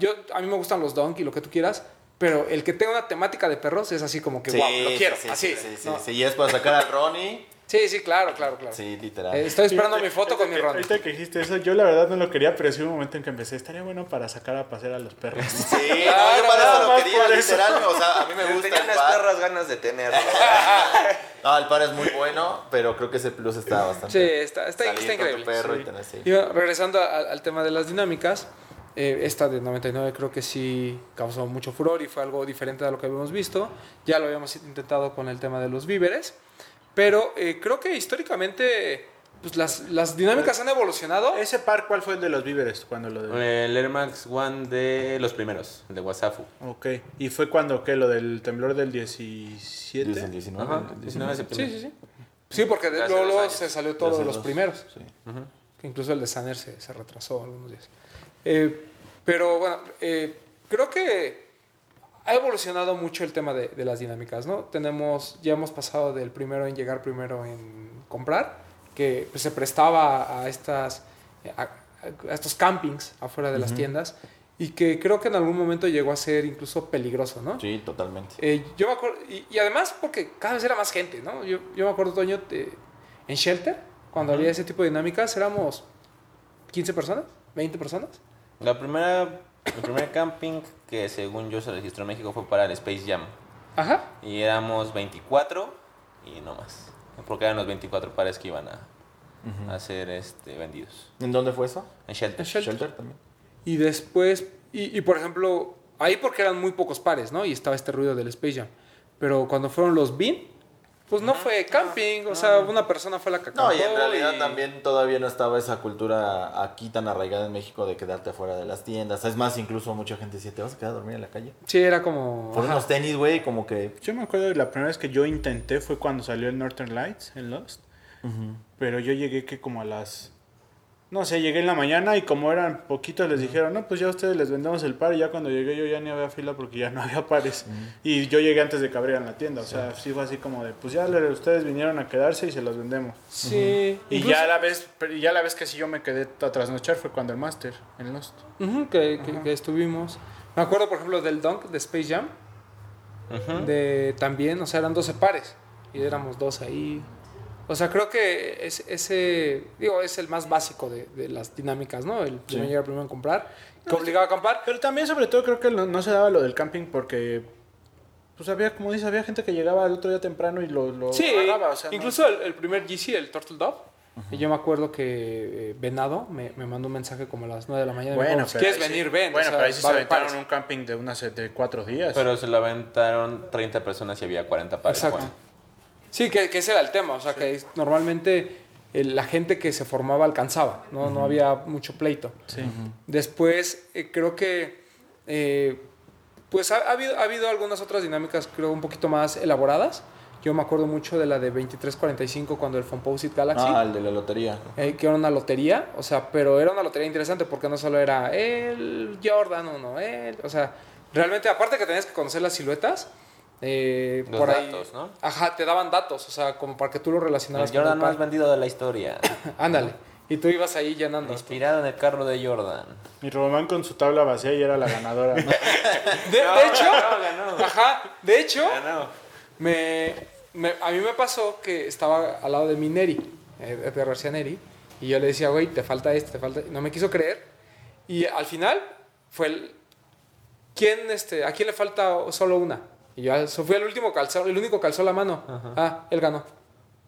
me gustan los donkey, lo que tú quieras, pero el que tenga una temática de perros es así como que, sí, wow, lo quiero, sí, así. Sí, sí, ¿no? Sí, y es para sacar a Ronnie. Sí, sí, claro, claro, claro. Sí, literal. Estoy esperando mi foto con mi Ronnie. Ahorita que dijiste eso, yo la verdad no lo quería, pero sí hubo un momento en que empecé, estaría bueno para sacar a pasear a los perros. Sí, claro, yo para eso lo quería, literal, o sea, a mí me gusta tenía unas perras ganas de tenerlo. No, el par es muy bueno, pero creo que ese plus está bastante. Sí, está increíble. Perro sí. Y regresando al tema de las dinámicas, esta de 99 creo que sí causó mucho furor y fue algo diferente a lo que habíamos visto. Ya lo habíamos intentado con el tema de los víveres, pero creo que históricamente pues las dinámicas han evolucionado. ¿Ese par cuál fue el de los víveres? Cuando lo de... El Air Max One de los primeros, el de Wasafu. Ok. ¿Y fue cuando qué? ¿Lo del temblor del 17? Desde el 19. Ajá. El 19 de septiembre. Sí, sí, sí. Sí, porque luego se salió todos los primeros. Sí. Uh-huh. Que incluso el de Saner se retrasó algunos días. Pero bueno, creo que ha evolucionado mucho el tema de las dinámicas, ¿no? Ya hemos pasado del primero en llegar, primero en comprar, que pues se prestaba a estos campings afuera de las tiendas y que creo que en algún momento llegó a ser incluso peligroso, ¿no? Sí, totalmente. Yo me acuerdo, y además porque cada vez era más gente, ¿no? Yo me acuerdo, Toño, en Shelter, cuando había ese tipo de dinámicas, éramos 15 personas, 20 personas. El primer camping que según yo se registró en México fue para el Space Jam. Ajá. Y éramos 24 y no más. Porque eran los 24 pares que iban a ser vendidos. ¿En dónde fue eso? En Shelter. Shelter también. Y después, y por ejemplo, ahí porque eran muy pocos pares, ¿no? Y estaba este ruido del Space Jam. Pero cuando fueron los Bean, pues no fue camping, o sea, una persona fue la que acampó. No, y en realidad también todavía no estaba esa cultura aquí tan arraigada en México de quedarte afuera de las tiendas. Es más, incluso mucha gente decía, ¿te vas a quedar a dormir en la calle? Sí, era como... Fueron unos tenis, güey, como que... Yo me acuerdo que la primera vez que yo intenté fue cuando salió el Northern Lights, el Lost. Uh-huh. Pero yo llegué que como a las... No sé, llegué en la mañana y como eran poquitos les dijeron, no, pues ya a ustedes les vendemos el par. Y ya cuando llegué yo ya ni había fila porque ya no había pares. Y yo llegué antes de que abrieran la tienda. O sea, sí fue así como de, pues ya ustedes vinieron a quedarse y se los vendemos. Sí. Y incluso... ya la vez que sí yo me quedé a trasnochar fue cuando el Master, en Lost. Que estuvimos. Me acuerdo, por ejemplo, del Dunk de Space Jam. También, o sea, eran 12 pares. Y éramos 2 ahí. O sea, creo que es el más básico de las dinámicas, ¿no? El primero llegar, primero en comprar, que obligaba a acampar. Pero también, sobre todo, creo que no se daba lo del camping porque, pues había, como dices, había gente que llegaba el otro día temprano y lo agarraba. O sea, incluso no. el primer GC, el Turtle Dove, yo me acuerdo que Venado me mandó un mensaje como a las 9 de la mañana. Bueno, dijo, si quieres venir, ven. Bueno, o sea, pero ahí sí se aventaron un camping de 4 días. Pero se lo aventaron 30 personas y había 40 pares. Exacto. Bueno. Sí, que ese era el tema, o sea, que normalmente la gente que se formaba alcanzaba, no, no había mucho pleito. Sí. Después creo que pues ha habido algunas otras dinámicas creo un poquito más elaboradas. Yo me acuerdo mucho de la de 2345 cuando el Fomposite Galaxy. Ah, el de la lotería. Que era una lotería, o sea, pero era una lotería interesante porque no solo era el Jordan 1, o sea, realmente aparte que tenías que conocer las siluetas, Los por datos, ahí, ¿no? Ajá, te daban datos, o sea, como para que tú lo relacionaras con Jordan más vendido de la historia. Ándale. Y tú ibas ahí llenando. Inspirado en el carro de Jordan. Y Román con su tabla vacía y era la ganadora. ¿No? De hecho, ganó. Ajá, de hecho, ganó. A mí me pasó que estaba al lado de mi Neri, de García Neri, y yo le decía, güey, te falta esto, te falta... No me quiso creer. Y al final fue el... ¿A quién le falta solo una? Y yo fui el último calzado, el único calzó la mano. Ajá. Ah, él ganó.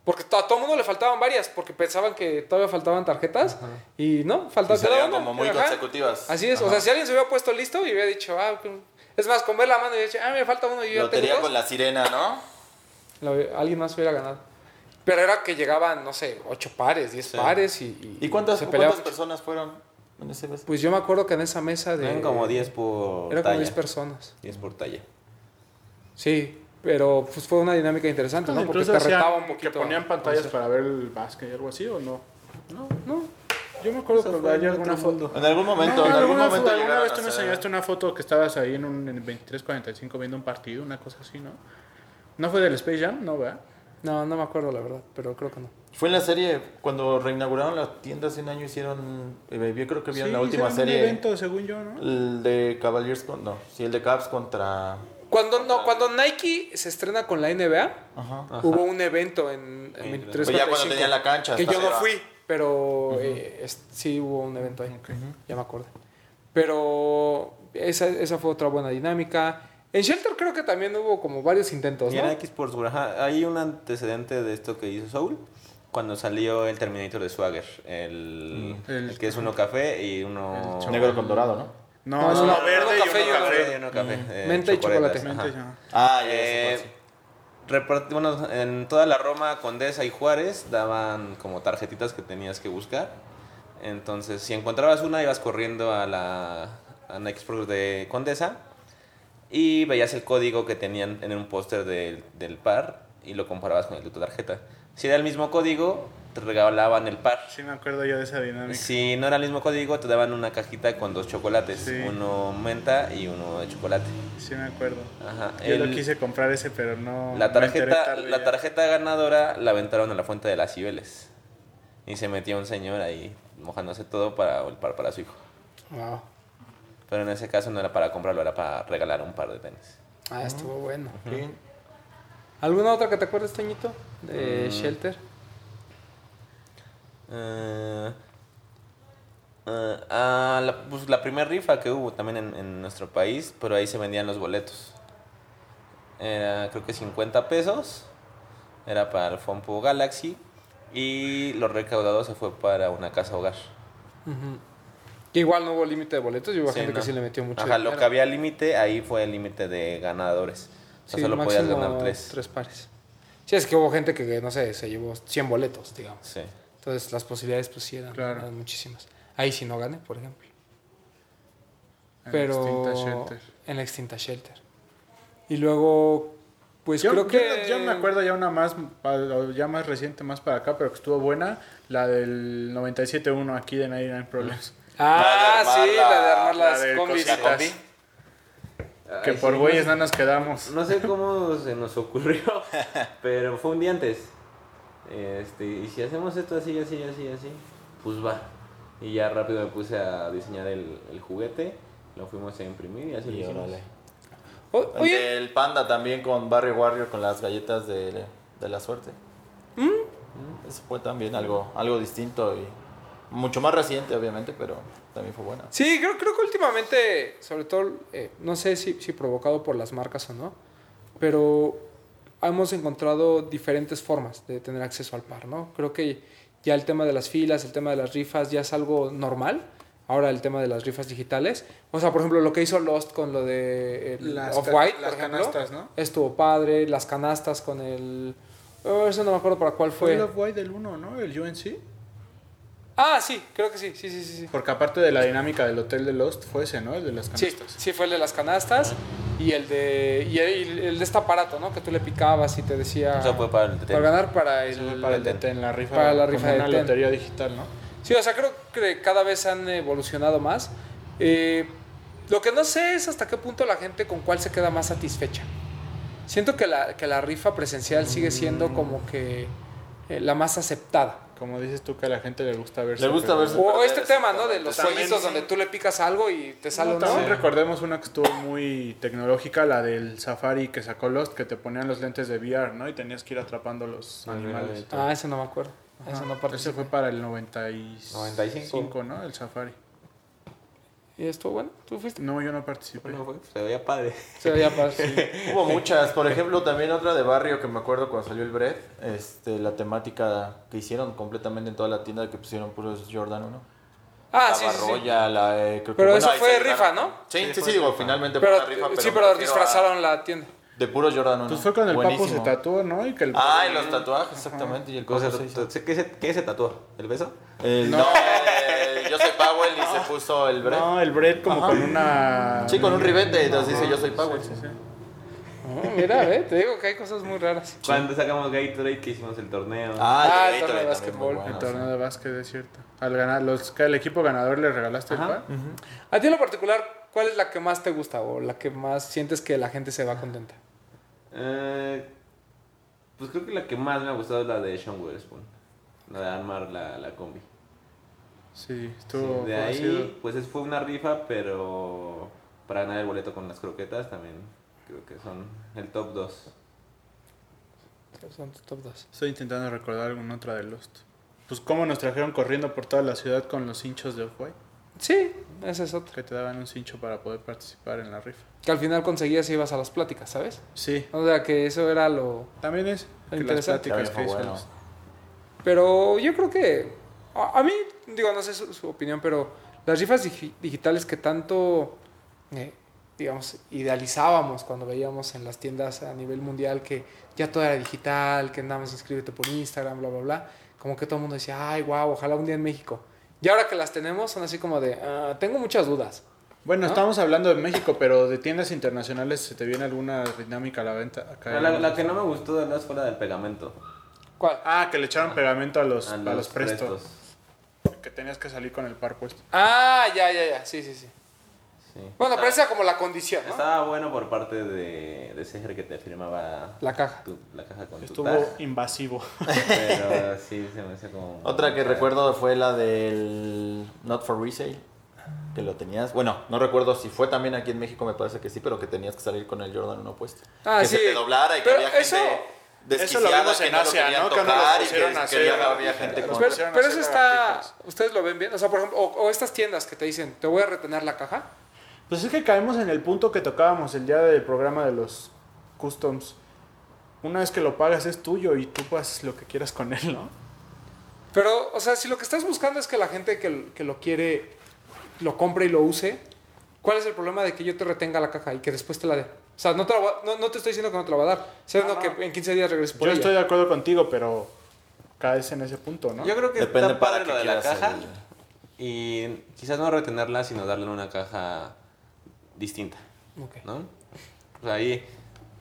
Porque a todo mundo le faltaban varias, porque pensaban que todavía faltaban tarjetas. Ajá. Y no, faltaba cada una. Como muy consecutivas. Así es, ajá. O sea, si alguien se hubiera puesto listo y hubiera dicho, ah, es más, con ver la mano y hubiera dicho, ah, me falta uno. Y yo lotería tengo con la sirena, ¿no? Alguien más hubiera ganado. Pero era que llegaban, no sé, 8 pares, 10 pares. ¿Y cuántas personas fueron en ese mes? Pues yo me acuerdo que en esa mesa de... Eran como 10 por talla. Eran como 10 personas. 10 por talla. Sí. Pero pues fue una dinámica interesante, ¿no? Porque te retaba un poquito. ¿Que ponían pantallas para ver el básquet y algo así o no? No. Yo me acuerdo que había alguna foto. En algún momento alguna vez tú me enseñaste una foto que estabas ahí en 23:45 viendo un partido, una cosa así, ¿no? ¿No fue del Space Jam? No, ¿verdad? No me acuerdo la verdad, pero creo que no. Fue en la serie, cuando reinauguraron las tiendas hace un año, hicieron, yo creo que vieron la última serie. Sí, un evento, según yo, ¿no? El de Cavaliers, el de Cavs contra... Cuando Nike se estrena con la NBA, ajá. Hubo un evento en 23:45. Pues ya cuando tenían la cancha. Que yo no fui, pero uh-huh. Sí hubo un evento ahí. Okay. Uh-huh. Ya me acuerdo. Pero esa fue otra buena dinámica. En Shelter creo que también hubo como varios intentos, ¿no? Y en Nike Sports, ajá. Hay un antecedente de esto que hizo Soul cuando salió el Terminator de Swagger. El que es uno café y uno... Negro con dorado, ¿no? No, verde y uno café. Menta y chocolate. Bueno, en toda la Roma, Condesa y Juárez daban como tarjetitas que tenías que buscar. Entonces, si encontrabas una, ibas corriendo a la Expo de Condesa y veías el código que tenían en un póster del par y lo comparabas con el de tu tarjeta. Si era el mismo código, te regalaban el par. Sí, me acuerdo yo de esa dinámica. Si no era el mismo código, te daban una cajita con 2 chocolates. Sí. Uno menta y uno de chocolate. Sí, me acuerdo. Ajá. Yo lo quise comprar ese, pero no... La tarjeta ganadora la aventaron a la fuente de las Cibeles. Y se metió un señor ahí mojándose todo para el par para su hijo. Wow. Pero en ese caso no era para comprarlo, era para regalar un par de tenis. Ah, estuvo bueno. Uh-huh. Sí. ¿Alguna otra que te acuerdes, Toñito? De Shelter. La primera rifa que hubo también en nuestro país, pero ahí se vendían los boletos. Era, creo que 50 pesos. Era para el Fompo Galaxy. Y lo recaudado se fue para una casa hogar. Uh-huh. Que igual no hubo límite de boletos. Hubo gente que sí le metió mucho. Ajá, dinero. Lo que había límite, ahí fue el límite de ganadores. O sea, sí, solo podías ganar 3 pares. Sí, es que hubo gente que, no sé, se llevó 100 boletos, digamos. Sí. Entonces, las posibilidades, pues sí, eran muchísimas. Ahí sí no gané, por ejemplo. En la extinta Shelter. Y luego, pues yo me acuerdo ya una más, ya más reciente, más para acá, pero que estuvo buena, la del 97.1 aquí de 99 Problems. Ah, sí, la de armar las combis. Que ay, por güeyes sí, no nos quedamos. No sé cómo se nos ocurrió, pero fue un día antes. Y si hacemos esto así, pues va. Y ya rápido me puse a diseñar el juguete, lo fuimos a imprimir y así lo hicimos. Oye. El panda también con Barry Warrior, con las galletas de la suerte. Eso fue también algo distinto y mucho más reciente, obviamente, pero también fue buena. Sí, creo que últimamente, sobre todo, no sé si provocado por las marcas o no, pero hemos encontrado diferentes formas de tener acceso al par, ¿no? Creo que ya el tema de las filas, el tema de las rifas ya es algo normal. Ahora el tema de las rifas digitales. O sea, por ejemplo, lo que hizo Lost con lo de Off-White, por ejemplo. Las canastas, ¿no? Estuvo padre, las canastas con el... eso no me acuerdo para cuál fue. Fue el Off-White del 1, ¿no? El UNC. Ah, sí, creo que sí. Porque aparte de la dinámica del hotel de Lost fue ese, ¿no? El de las canastas. Sí, fue el de las canastas y el de este aparato, ¿no? Que tú le picabas y te decía... Eso fue para el detén. Para ganar para la rifa de la lotería digital, ¿no? Sí, o sea, creo que cada vez han evolucionado más. Lo que no sé es hasta qué punto la gente con cuál se queda más satisfecha. Siento que la rifa presencial sigue siendo como que la más aceptada. Como dices tú, que a la gente le gusta verse. Le gusta verse. O este tema, ¿no? De los jueguitos donde tú le picas algo y te sale un... También recordemos una que estuvo muy tecnológica, la del safari que sacó Lost, que te ponían los lentes de VR, ¿no? Y tenías que ir atrapando los animales. Ah, eso no me acuerdo. Eso no participé. Ese fue para el 95, ¿no? El safari. ¿Y estuvo bueno? ¿Tú fuiste? No, yo no participé. Bueno, se veía padre. Se veía padre, sí. Hubo muchas. Por ejemplo, también otra de barrio que me acuerdo cuando salió el Bread. La temática que hicieron completamente en toda la tienda, que pusieron puros Jordan 1. Ah, la sí, Barroya, sí. Creo pero que, bueno, eso fue rifa, ¿no? Sí, digo, finalmente fue rifa. Sí, pero disfrazaron la tienda. De puro Jordan 1. Pues fue con el Buenísimo. Papo se tatuó, ¿no? Y que el y los tatuajes, exactamente. Y el cosa se ¿Qué se tatuó? ¿El beso? No. Yo soy Powell y se puso el Brett. No, el Brett como con una... Sí, con un ribete, entonces dice yo soy Powell. Sí. Oh, mira, te digo que hay cosas muy raras. Cuando sacamos Gatorade, que hicimos el torneo. El torneo de básquetbol. Bueno, el torneo de básquet, es cierto. Al ganar, al equipo ganador le regalaste el par. Uh-huh. A ti en lo particular, ¿cuál es la que más te gusta o la que más sientes que la gente se va contenta? Pues creo que la que más me ha gustado es la de Sean Witherspoon. La de armar la combi. Sí, estuvo de ahí sido. Pues fue una rifa, pero para ganar el boleto con las croquetas también creo que son el top 2. Son top 2. Estoy intentando recordar alguna otra de Lost. Pues cómo nos trajeron corriendo por toda la ciudad con los hinchos de Off-White. Sí, ese es otro. Que te daban un cincho para poder participar en la rifa. Que al final conseguías si ibas a las pláticas, ¿sabes? Sí. O sea, que eso era lo... También es lo interesante. Las pláticas que bueno. Pero yo creo que... A mí, digo, no sé su opinión, pero las rifas digitales que tanto, idealizábamos cuando veíamos en las tiendas a nivel mundial que ya todo era digital, que nada más inscríbete por Instagram, bla, bla, bla, como que todo el mundo decía, ay, wow, ojalá un día en México. Y ahora que las tenemos son así como de, tengo muchas dudas. Bueno, ¿no? Estamos hablando de México, pero de tiendas internacionales, ¿se te viene alguna dinámica a la venta? Acá la que no me gustó de las fuera del pegamento. ¿Cuál? Ah, que le echaron pegamento a los prestos. Que tenías que salir con el par puesto. Ah, ya. Sí. Bueno, pero esa como la condición, ¿no? Estaba bueno por parte de Seger que te firmaba la caja con tu tag. Estuvo invasivo. Pero sí, se me hacía como... Otra que recuerdo fue la del Not for Resale. Que lo tenías, bueno, no recuerdo si fue también aquí en México, me parece que sí, pero que tenías que salir con el Jordan 1 puesto. Ah, que sí. Se te doblara y pero que había eso... gente... Eso lo vimos en Asia, ¿no? Cuando lo pusieron a hacer. Pero eso está... ¿Ustedes lo ven bien? O sea, por ejemplo, o estas tiendas que te dicen, ¿te voy a retener la caja? Pues es que caemos en el punto que tocábamos el día del programa de los customs. Una vez que lo pagas es tuyo y tú haces lo que quieras con él, ¿no? Pero, o sea, si lo que estás buscando es que la gente que lo quiere, lo compre y lo use, ¿cuál es el problema de que yo te retenga la caja y que después te la dé? O sea, no te estoy diciendo que no te la va a dar. Sino que en 15 días regreses por ella. Yo estoy de acuerdo contigo, pero caes en ese punto, ¿no? Yo creo que depende está padre lo de la caja. Y quizás no retenerla, sino darle una caja distinta. Okay. ¿No? O sea, ahí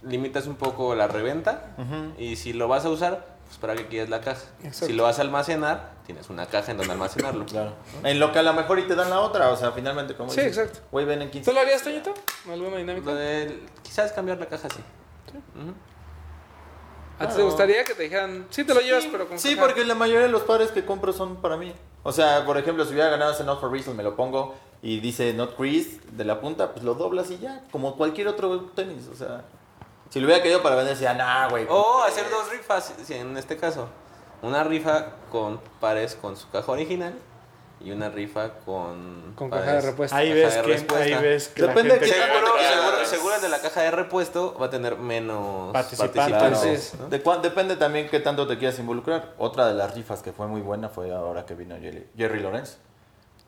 limitas un poco la reventa. Uh-huh. Y si lo vas a usar... Pues para que quieras la caja. Exacto. Si lo vas a almacenar, tienes una caja en donde almacenarlo. Claro. En lo que a lo mejor y te dan la otra, o sea, finalmente como sí, dices, exacto. Güey, ven en 15. ¿Tú lo harías, Toñito? ¿Alguna dinámica? Quizás cambiar la caja, sí. Uh-huh. ¿A ti te gustaría que te dijeran, sí te lo llevas, pero con caja? Porque la mayoría de los pares que compro son para mí. O sea, por ejemplo, si hubiera ganado ese Not for Resale, me lo pongo y dice Not Crease de la punta, pues lo doblas y ya, como cualquier otro tenis, o sea... Si lo hubiera querido para vender, decía, nah, güey. Hacer dos rifas, en este caso. Una rifa con pares con su caja original y una rifa con pares, caja de repuesto. Ahí ves que depende de que seguro el de la caja de repuesto va a tener menos participantes. ¿No? Depende también qué tanto te quieras involucrar. Otra de las rifas que fue muy buena fue ahora que vino Jerry Lorenzo.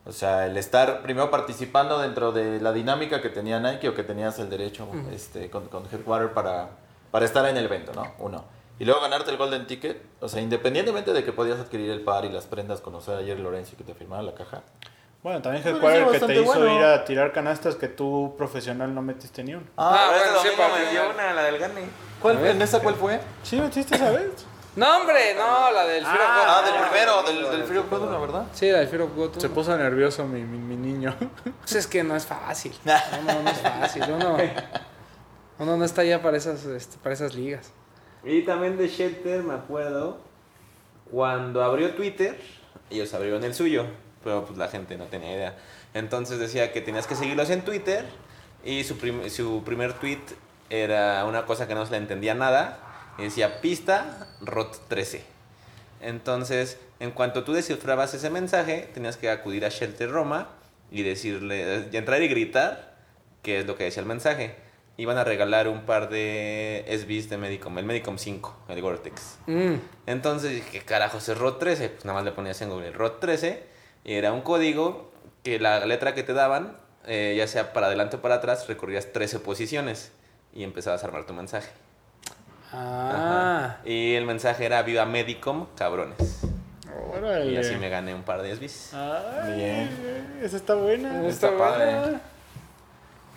O sea, el estar primero participando dentro de la dinámica que tenía Nike o que tenías el derecho con Headwater para estar en el evento, ¿no? Uno. Y luego ganarte el Golden Ticket. O sea, independientemente de que podías adquirir el par y las prendas, conocer a Jerry Lorenzo y que te firmara la caja. Bueno, también Headwater que te hizo ir a tirar canastas que tú profesional no metiste ni uno. Me dio una, la del Gane. ¿En esa cuál fue? Sí, metiste esa vez. No, hombre, no, la del Fear of God. Del Fear of God, la verdad. Sí, la del Fear of God. Se puso nervioso mi niño. Pues es que no es fácil. No es fácil. Uno Uno no está ya para esas ligas. Y también de Shelter me acuerdo, cuando abrió Twitter, ellos abrieron el suyo, pero pues la gente no tenía idea. Entonces decía que tenías que seguirlos en Twitter y su primer tweet era una cosa que no se le entendía nada. Y decía pista ROT 13. Entonces, en cuanto tú descifrabas ese mensaje, tenías que acudir a Shelter Roma y decirle, y entrar y gritar qué es lo que decía el mensaje. Iban a regalar un par de SBs de Medicom, el Medicom 5, el Gore-Tex. Entonces, ¿qué carajos es ROT 13? Pues nada más le ponías en Google ROT 13 y era un código que la letra que te daban, ya sea para adelante o para atrás, recorrías 13 posiciones y empezabas a armar tu mensaje. Ah. Ajá. Y el mensaje era viva Medicom, cabrones. Órale. Y así me gané un par de SBs. Bien. Esa está buena. Está buena. Padre.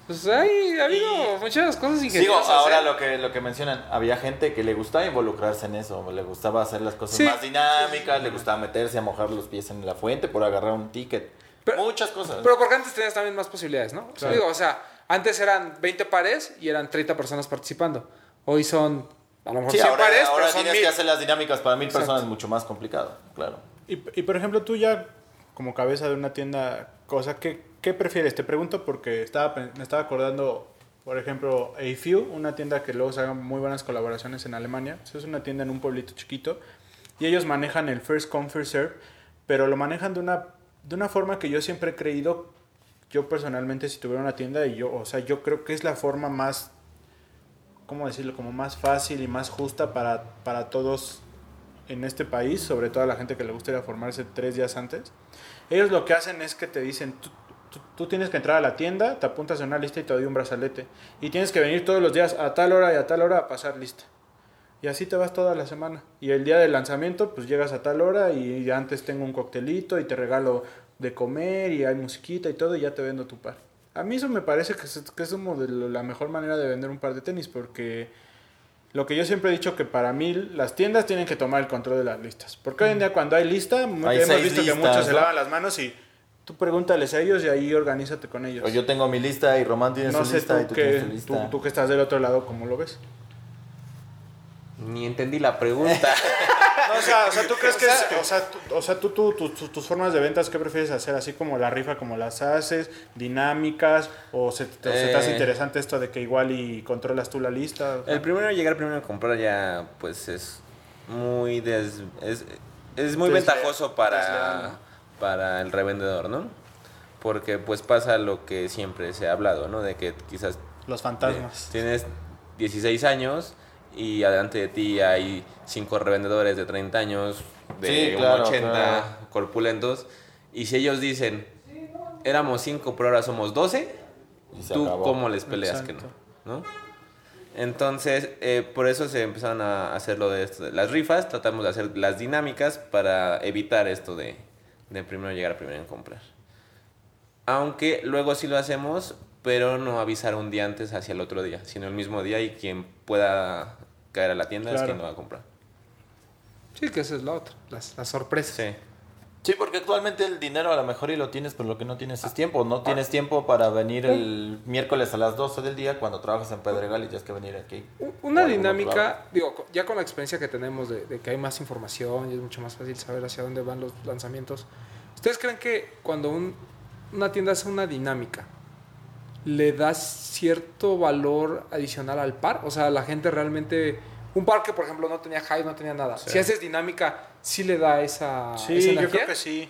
Pues hay, ha habido muchas cosas ingeniosas. Digo, ahora lo que mencionan, había gente que le gustaba involucrarse en eso, le gustaba hacer las cosas más dinámicas, le gustaba meterse a mojar los pies en la fuente por agarrar un ticket, pero muchas cosas. Pero porque antes tenías también más posibilidades, ¿no? Sí. Digo, o sea, antes eran 20 pares y eran 30 personas participando. Hoy son, a lo mejor 100 pares, ahora pero tienes que hacer las dinámicas para 1000 personas, es mucho más complicado, claro. Y por ejemplo, tú ya, como cabeza de una tienda, cosa que... ¿Qué prefieres? Te pregunto porque me estaba acordando, por ejemplo, A-Few, una tienda que luego se hagan muy buenas colaboraciones en Alemania. Es una tienda en un pueblito chiquito y ellos manejan el first come, first serve, pero lo manejan de una forma que yo siempre he creído, yo personalmente, si tuviera una tienda, y yo, o sea, yo creo que es la forma más, ¿cómo decirlo? Como más fácil y más justa para todos en este país, sobre todo a la gente que le gusta ir a formarse 3 días antes. Ellos lo que hacen es que te dicen... Tú tienes que entrar a la tienda, te apuntas a una lista y te doy un brazalete. Y tienes que venir todos los días a tal hora y a tal hora a pasar lista. Y así te vas toda la semana. Y el día del lanzamiento, pues llegas a tal hora y antes tengo un coctelito y te regalo de comer y hay musiquita y todo y ya te vendo tu par. A mí eso me parece que es como la mejor manera de vender un par de tenis, porque lo que yo siempre he dicho que para mí las tiendas tienen que tomar el control de las listas. Porque hoy en día cuando hay lista, hemos visto que muchos se lavan las manos y... Tú pregúntales a ellos y ahí organízate con ellos. O yo tengo mi lista y Román tiene su lista y tú tienes tu lista. Tú que estás del otro lado, ¿cómo lo ves? Ni entendí la pregunta. No, o sea, ¿tú crees que... tus formas de ventas, ¿qué prefieres hacer? Así como la rifa, como las haces, dinámicas, o se te hace interesante esto de que igual y controlas tú la lista. El primero a llegar, primero a comprar ya, pues es muy... Es muy ventajoso para el revendedor, ¿no? Porque pues pasa lo que siempre se ha hablado, ¿no? De que quizás... Los fantasmas. Tienes 16 años y adelante de ti hay 5 revendedores de 30 años, de 80 corpulentos. Y si ellos dicen, éramos 5 pero ahora somos 12, ¿tú acabó. ¿Cómo les peleas? Exacto. Que no, ¿no? Entonces, por eso se empezaron a hacer lo de esto. Las rifas, tratamos de hacer las dinámicas para evitar esto de primero llegar a primero en comprar. Aunque luego sí lo hacemos, pero no avisar un día antes hacia el otro día, sino el mismo día, y quien pueda caer a la tienda es quien lo va a comprar. Sí, que esa es la otra, la sorpresa. Sí, porque actualmente el dinero a lo mejor y lo tienes, pero lo que no tienes es tiempo. No tienes tiempo para venir el miércoles a las 12 del día cuando trabajas en Pedregal y tienes que venir aquí. Una dinámica, digo, ya con la experiencia que tenemos de que hay más información y es mucho más fácil saber hacia dónde van los lanzamientos. ¿Ustedes creen que cuando una tienda hace una dinámica, le da cierto valor adicional al par? O sea, la gente realmente... Un par que, por ejemplo, no tenía hype, no tenía nada. Sí. Si haces dinámica, sí le da esa... Sí, esa energía. Yo creo que sí.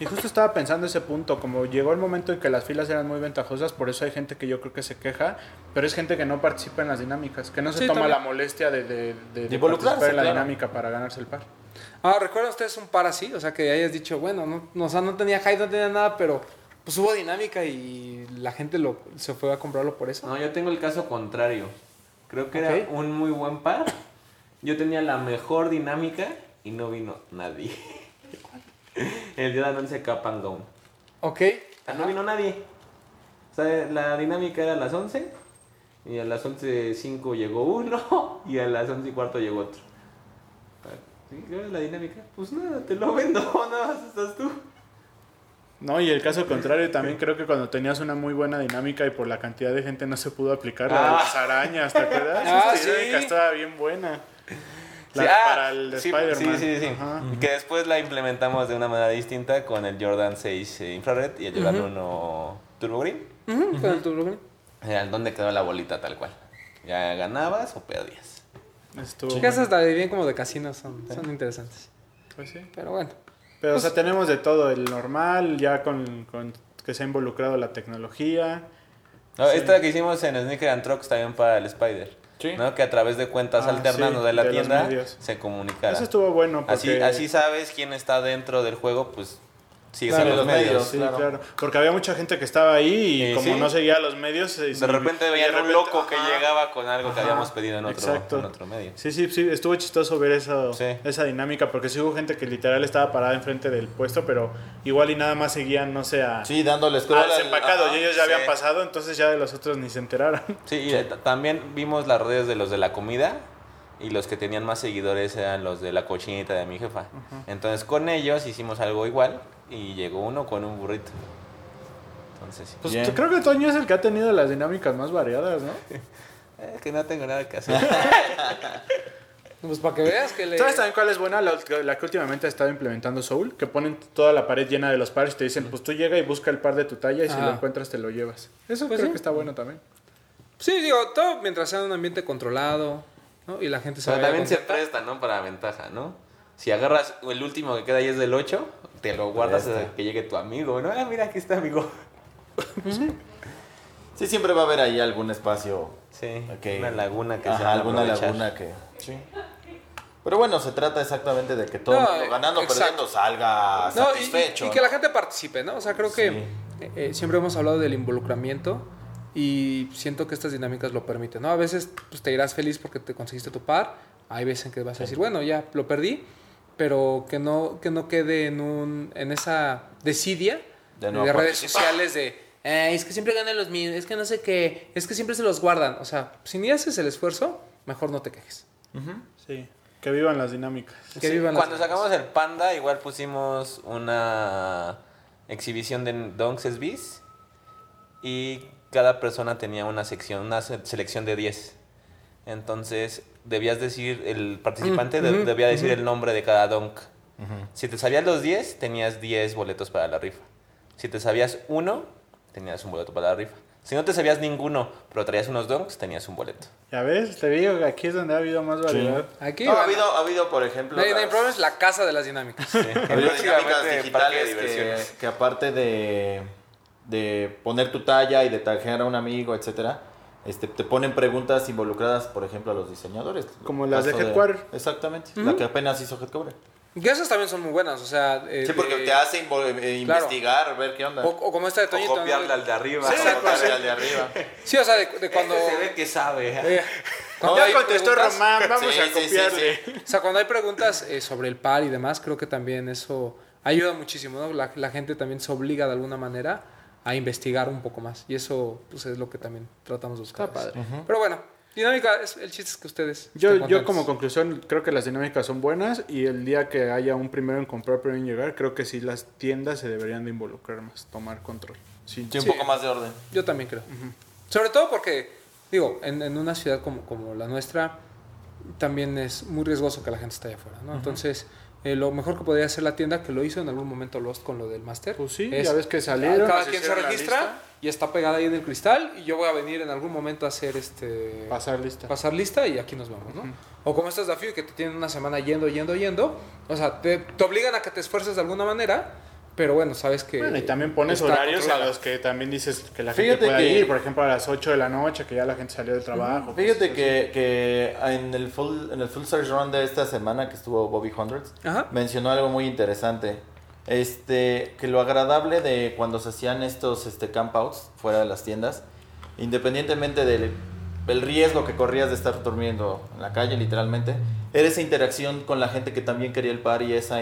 Y justo estaba pensando ese punto. Como llegó el momento en que las filas eran muy ventajosas, por eso hay gente que yo creo que se queja, pero es gente que no participa en las dinámicas, que no se toma también la molestia de participar en la dinámica para ganarse el par. Ah, ¿recuerdan ustedes un par así? O sea, que hayas dicho, bueno, no tenía hype, no tenía nada, pero pues hubo dinámica y la gente se fue a comprarlo por eso. No, yo tengo el caso contrario. Creo que era un muy buen par. Yo tenía la mejor dinámica y no vino nadie. El día de la 11 Cap and Gown. Ok. No vino nadie. O sea, la dinámica era a las 11 y a las 11:05 llegó uno y a las 11:15 llegó otro. ¿Sí? ¿La dinámica? Pues nada, te lo vendo, nada más estás tú. No, y el caso contrario también creo que cuando tenías una muy buena dinámica y por la cantidad de gente no se pudo aplicar la de las arañas, ¿te acuerdas? Esa dinámica estaba bien buena. Para el de Spider-Man. Sí. Uh-huh. Que después la implementamos de una manera distinta con el Jordan 6 Infrared y el Jordan 1 Turbo Green. Con el Turbo Green. Era donde quedó la bolita tal cual. Ya ganabas o perdías. Casas bien como de casinos son interesantes. Pues sí. Pero bueno. Pero, pues, o sea, tenemos de todo, el normal, ya con que se ha involucrado la tecnología. No, sí. Esta que hicimos en Sneaker and Trucks también para el Spider, ¿sí? ¿No? Que a través de cuentas alternas de la tienda se comunicara. Eso estuvo bueno. Porque... Así sabes quién está dentro del juego, pues sigues a los medios. Sí, claro. Porque había mucha gente que estaba ahí y como no seguía a los medios... de repente veían un loco que llegaba con algo que habíamos pedido en otro medio. Sí, estuvo chistoso ver esa dinámica, porque sí hubo gente que literal estaba parada enfrente del puesto, pero igual y nada más seguían, no sé, dándoles al desempacado, y ellos ya habían pasado, entonces ya de los otros ni se enteraron. Sí, y también vimos las redes de los de la comida. Y los que tenían más seguidores eran los de la cochinita de mi jefa. Uh-huh. Entonces, con ellos hicimos algo igual y llegó uno con un burrito. Entonces, pues yo creo que Toño es el que ha tenido las dinámicas más variadas, ¿no? Es que no tengo nada que hacer. Pues para que veas que le... ¿Sabes también cuál es buena? La que últimamente ha estado implementando Soul, que ponen toda la pared llena de los pares y te dicen, pues tú llega y busca el par de tu talla y si lo encuentras te lo llevas. Eso pues creo que está bueno también. Sí, digo, todo mientras sea un ambiente controlado... ¿no? Y la gente se también se presta, ¿no? Para ventaja, ¿no? Si agarras el último que queda ahí es del 8, te lo guardas hasta que llegue tu amigo, ¿no? Mira, aquí está, amigo. Sí, siempre va a haber ahí algún espacio. Sí, okay. Una laguna que se alguna aprovechar. Laguna que... Sí. Pero bueno, se trata exactamente de que todo ganando o perdiendo salga satisfecho. Y que la gente participe, ¿no? O sea, creo que siempre hemos hablado del involucramiento. Y siento que estas dinámicas lo permiten, ¿no? A veces pues, te irás feliz porque te conseguiste tu par. Hay veces en que vas a decir, bueno, ya lo perdí. Pero que no quede en esa desidia de redes sociales de... es que siempre ganan los míos, es que no sé qué, es que siempre se los guardan. O sea, si ni haces el esfuerzo, mejor no te quejes. Uh-huh. Sí, que vivan las dinámicas. Que vivan cuando las sacamos dinámicas. El Panda, igual pusimos una exhibición de Dunks SESBI y... Cada persona tenía una sección, una selección de 10. Entonces, el participante debía decir el nombre de cada donk. Uh-huh. Si te sabías los 10, tenías 10 boletos para la rifa. Si te sabías uno, tenías un boleto para la rifa. Si no te sabías ninguno, pero traías unos donks, tenías un boleto. Ya ves, te digo que aquí es donde ha habido más variedad. Sí. Aquí ha habido, por ejemplo... 99 Problems, la casa de las dinámicas. Sí. Las dinámicas digitales que aparte de poner tu talla y de taggear a un amigo, etcétera, te ponen preguntas involucradas, por ejemplo, a los diseñadores. Como las de Headquarter. Exactamente, la que apenas hizo Headquarter. Que esas también son muy buenas, o sea... sí, porque te hace investigar, ver qué onda. O como esta de Toñito. O copiarle al de arriba. Sí, al de arriba. Sí, o sea, de cuando... Este se ve que sabe. Ya contestó Román, vamos a copiarle. Sí. O sea, cuando hay preguntas sobre el par y demás, creo que también eso ayuda muchísimo, ¿no? La gente también se obliga de alguna manera a investigar un poco más. Y eso pues, es lo que también tratamos de buscar. Está padre. Uh-huh. Pero bueno, dinámica, el chiste es que ustedes... Yo como conclusión creo que las dinámicas son buenas y el día que haya un primero en comprar, primero en llegar, creo que sí las tiendas se deberían de involucrar más, tomar control. Sí, un poco más de orden. Yo también creo. Uh-huh. Sobre todo porque, digo, en una ciudad como la nuestra, también es muy riesgoso que la gente esté allá afuera, ¿no? Uh-huh. Entonces... lo mejor que podría hacer la tienda, que lo hizo en algún momento Lost con lo del máster. Pues sí, ya ves que salieron. Cada quien se registra y está pegada ahí en el cristal. Y yo voy a venir en algún momento a hacer pasar lista y aquí nos vamos, ¿no? Uh-huh. O como estas de Afio que te tienen una semana yendo. O sea, te obligan a que te esfuerces de alguna manera. Pero bueno, sabes que... Bueno, y también pones horarios a los que también dices que la gente pueda ir. Por ejemplo, a las 8 de la noche, que ya la gente salió del trabajo. Fíjate que en el full search run de esta semana que estuvo Bobby Hundreds, mencionó algo muy interesante. Que lo agradable de cuando se hacían estos campouts fuera de las tiendas, independientemente del riesgo que corrías de estar durmiendo en la calle, literalmente, era esa interacción con la gente que también quería el par y esa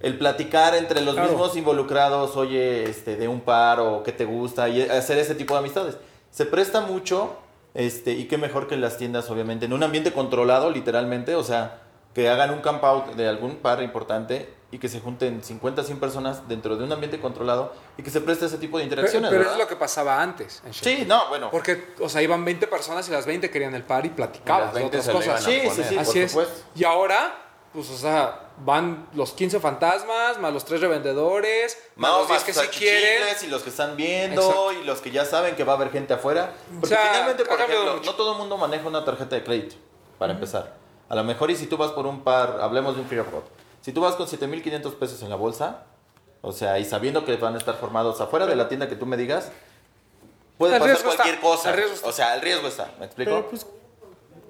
el platicar entre los mismos involucrados, oye, de un par o qué te gusta, y hacer ese tipo de amistades. Se presta mucho, y qué mejor que las tiendas, obviamente, en un ambiente controlado, literalmente, o sea, que hagan un camp out de algún par importante y que se junten 50, 100 personas dentro de un ambiente controlado y que se preste ese tipo de interacciones. Pero es lo que pasaba antes. Sí, no, bueno. Porque, o sea, iban 20 personas y las 20 querían el par y platicaban de otras cosas. Sí, sí, sí. Así es. Y ahora, pues, o sea, van los 15 fantasmas, más los 3 revendedores, más los 10 que sí quieren. Y los que están viendo, exacto, y los que ya saben que va a haber gente afuera. Porque, o sea, finalmente, por ejemplo, no todo el mundo maneja una tarjeta de crédito, para empezar. A lo mejor, y si tú vas por un par, hablemos de un free road. Si tú vas con 7,500 pesos en la bolsa, o sea, y sabiendo que van a estar formados afuera de la tienda que tú me digas, puede pasar cualquier cosa. O sea, el riesgo está, ¿me explico? Pero pues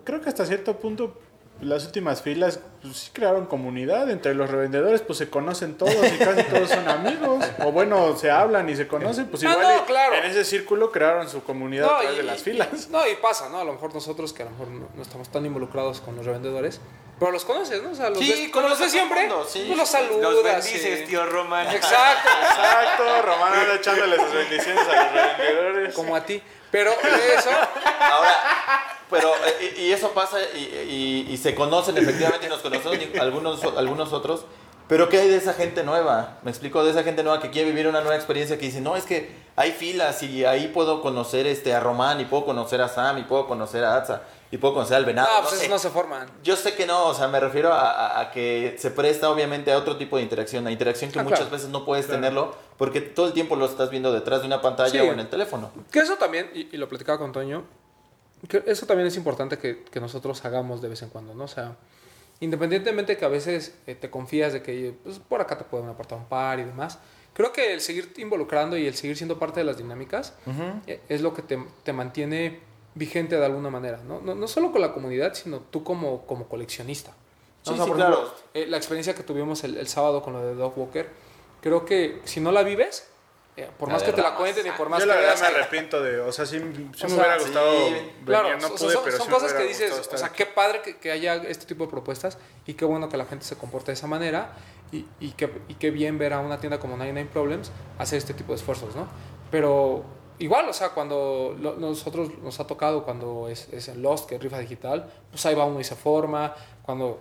creo que hasta cierto punto las últimas filas pues, sí crearon comunidad. Entre los revendedores pues se conocen todos y casi todos son amigos. O bueno, se hablan y se conocen. Pues igual no, claro, en ese círculo crearon su comunidad a través de las filas. No, y pasa, ¿no? A lo mejor nosotros que a lo mejor no estamos tan involucrados con los revendedores. Pero los conoces, ¿no? O sea, los conoces siempre. Mundo, sí. Pues los saludas. Los bendices, tío Román. Exacto. Exacto, Román anda echándole sus bendiciones a los revendedores. Como a ti. Pero eso... Ahora... Pero, y eso pasa, y se conocen efectivamente, y nos conocemos algunos otros. Pero ¿qué hay de esa gente nueva? Me explico, de esa gente nueva que quiere vivir una nueva experiencia, que dice, no, es que hay filas y ahí puedo conocer a Román, y puedo conocer a Sam, y puedo conocer a Atza, y puedo conocer al Venado. No, pues esos no se forman. Yo sé que no, o sea, me refiero a que se presta obviamente a otro tipo de interacción, a interacción que muchas veces no puedes tenerlo, porque todo el tiempo lo estás viendo detrás de una pantalla o en el teléfono. Que eso también, y lo platicaba con Toño, eso también es importante que nosotros hagamos de vez en cuando, ¿no? O sea, independientemente que a veces te confías de que pues, por acá te pueden apartar un par y demás, creo que el seguir involucrando y el seguir siendo parte de las dinámicas es lo que te mantiene vigente de alguna manera, ¿no? No solo con la comunidad, sino tú como coleccionista. Sí, o sea, sí, por ejemplo, la experiencia que tuvimos el sábado con lo de Dog Walker, creo que si no la vives... por más que te la cuenten y por más que... Yo la verdad me arrepiento de... O sea, sí me hubiera gustado... Sí, venir, claro, no pude, pero son sí cosas que dices... O sea, qué padre que haya este tipo de propuestas y qué bueno que la gente se comporte de esa manera y qué bien ver a una tienda como 99 Problems hacer este tipo de esfuerzos, ¿no? Pero igual, o sea, cuando nosotros nos ha tocado cuando es el Lost, que es rifa digital, pues ahí va uno y se forma. Cuando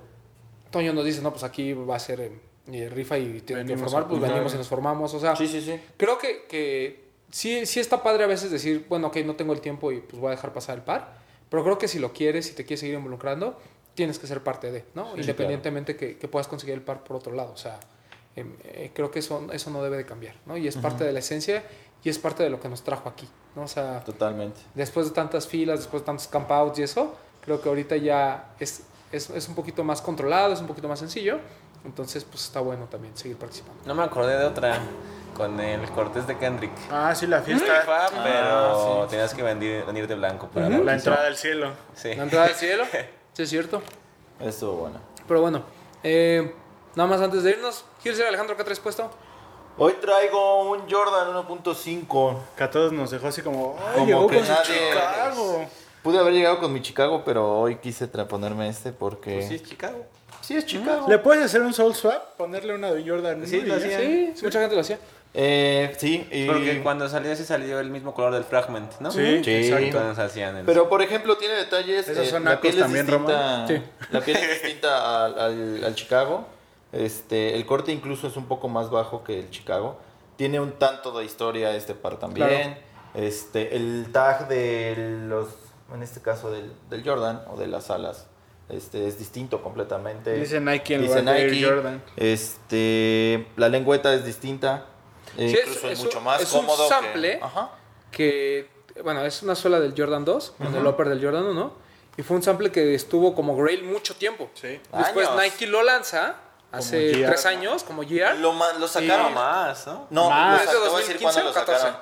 Toño nos dice, no, pues aquí va a ser... Y rifa y tienen que formar, pues venimos y nos formamos, o sea, sí. Creo que sí está padre a veces decir, bueno, ok, no tengo el tiempo y pues voy a dejar pasar el par, pero creo que si lo quieres, si te quieres seguir involucrando, tienes que ser parte de, ¿no? Sí, independientemente que puedas conseguir el par por otro lado, o sea, creo que eso no debe de cambiar, ¿no? Y es parte de la esencia y es parte de lo que nos trajo aquí, ¿no? O sea, totalmente. Después de tantas filas, después de tantos campouts y eso, creo que ahorita ya es un poquito más controlado, es un poquito más sencillo. Entonces, pues está bueno también seguir participando. No me acordé de otra con el Cortés de Kendrick. Ah, sí, la fiesta. Rifa, pero sí. Tenías que venir de blanco para la entrada del cielo. Sí. La entrada del cielo. Sí, es cierto. Estuvo bueno. Pero bueno, nada más antes de irnos, Gírsel Alejandro, ¿qué traes puesto? Hoy traigo un Jordan 1.5. Que a todos nos dejó así como... Ay, como que nadie... Chicago. Pude haber llegado con mi Chicago, pero hoy quise ponerme porque... Pues sí, es Chicago. Sí, es Chicago. ¿Le puedes hacer un soul swap? Ponerle una de Jordan. Sí, lo hacían. Sí, mucha gente lo hacía. Sí. Porque cuando salió ese salió el mismo color del Fragment, ¿no? Sí. Entonces hacían el... Pero, por ejemplo, tiene detalles... Esos son la piel también, Román. Sí. La piel es distinta al Chicago. El corte incluso es un poco más bajo que el Chicago. Tiene un tanto de historia este par también. Claro. El tag de los... En este caso del Jordan o de las alas. Es distinto completamente. Dice Nike en lugar de Jordan. La lengüeta es distinta. Sí, incluso es mucho más cómodo. Es un sample que bueno, es una suela del Jordan 2, con el upper del Jordan 1, y fue un sample que estuvo como Grail mucho tiempo. Sí. Después años. Nike lo lanza hace 3 años, como GR. Lo sacaron más, ¿no? No, más.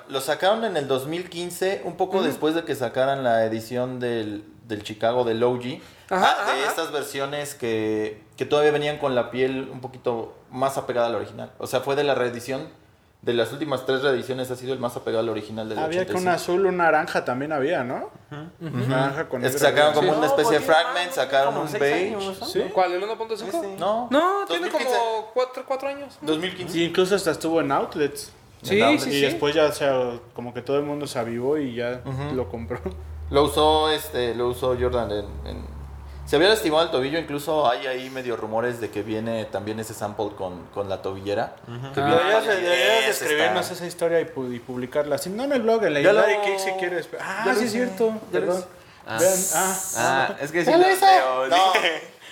Lo sacaron en el 2015, un poco después de que sacaran la edición del Chicago del OG. Estas versiones que todavía venían con la piel un poquito más apegada al original. O sea, fue de la reedición. De las últimas 3 reediciones ha sido el más apegado al original del 85. Había que un azul, un naranja también había, ¿no? Naranja con negro. Sacaron como una especie de Fragment, sacaron un beige. Años, ¿no? ¿Sí? ¿Cuál? ¿El 1.5? Este. No, tiene 2015. Como 4 años. 2015. Y incluso hasta estuvo en outlets. Sí. Y después ya como que todo el mundo se avivó y ya lo compró. Lo usó Jordan en Se había lastimado el tobillo, incluso hay ahí medio rumores de que viene también ese sample con la tobillera. Deberías escribirnos esa historia y publicarla. Si no en el blog, en la Hilary Cake si quieres. Ah, sí, es cierto. Perdón. Es que si no leo.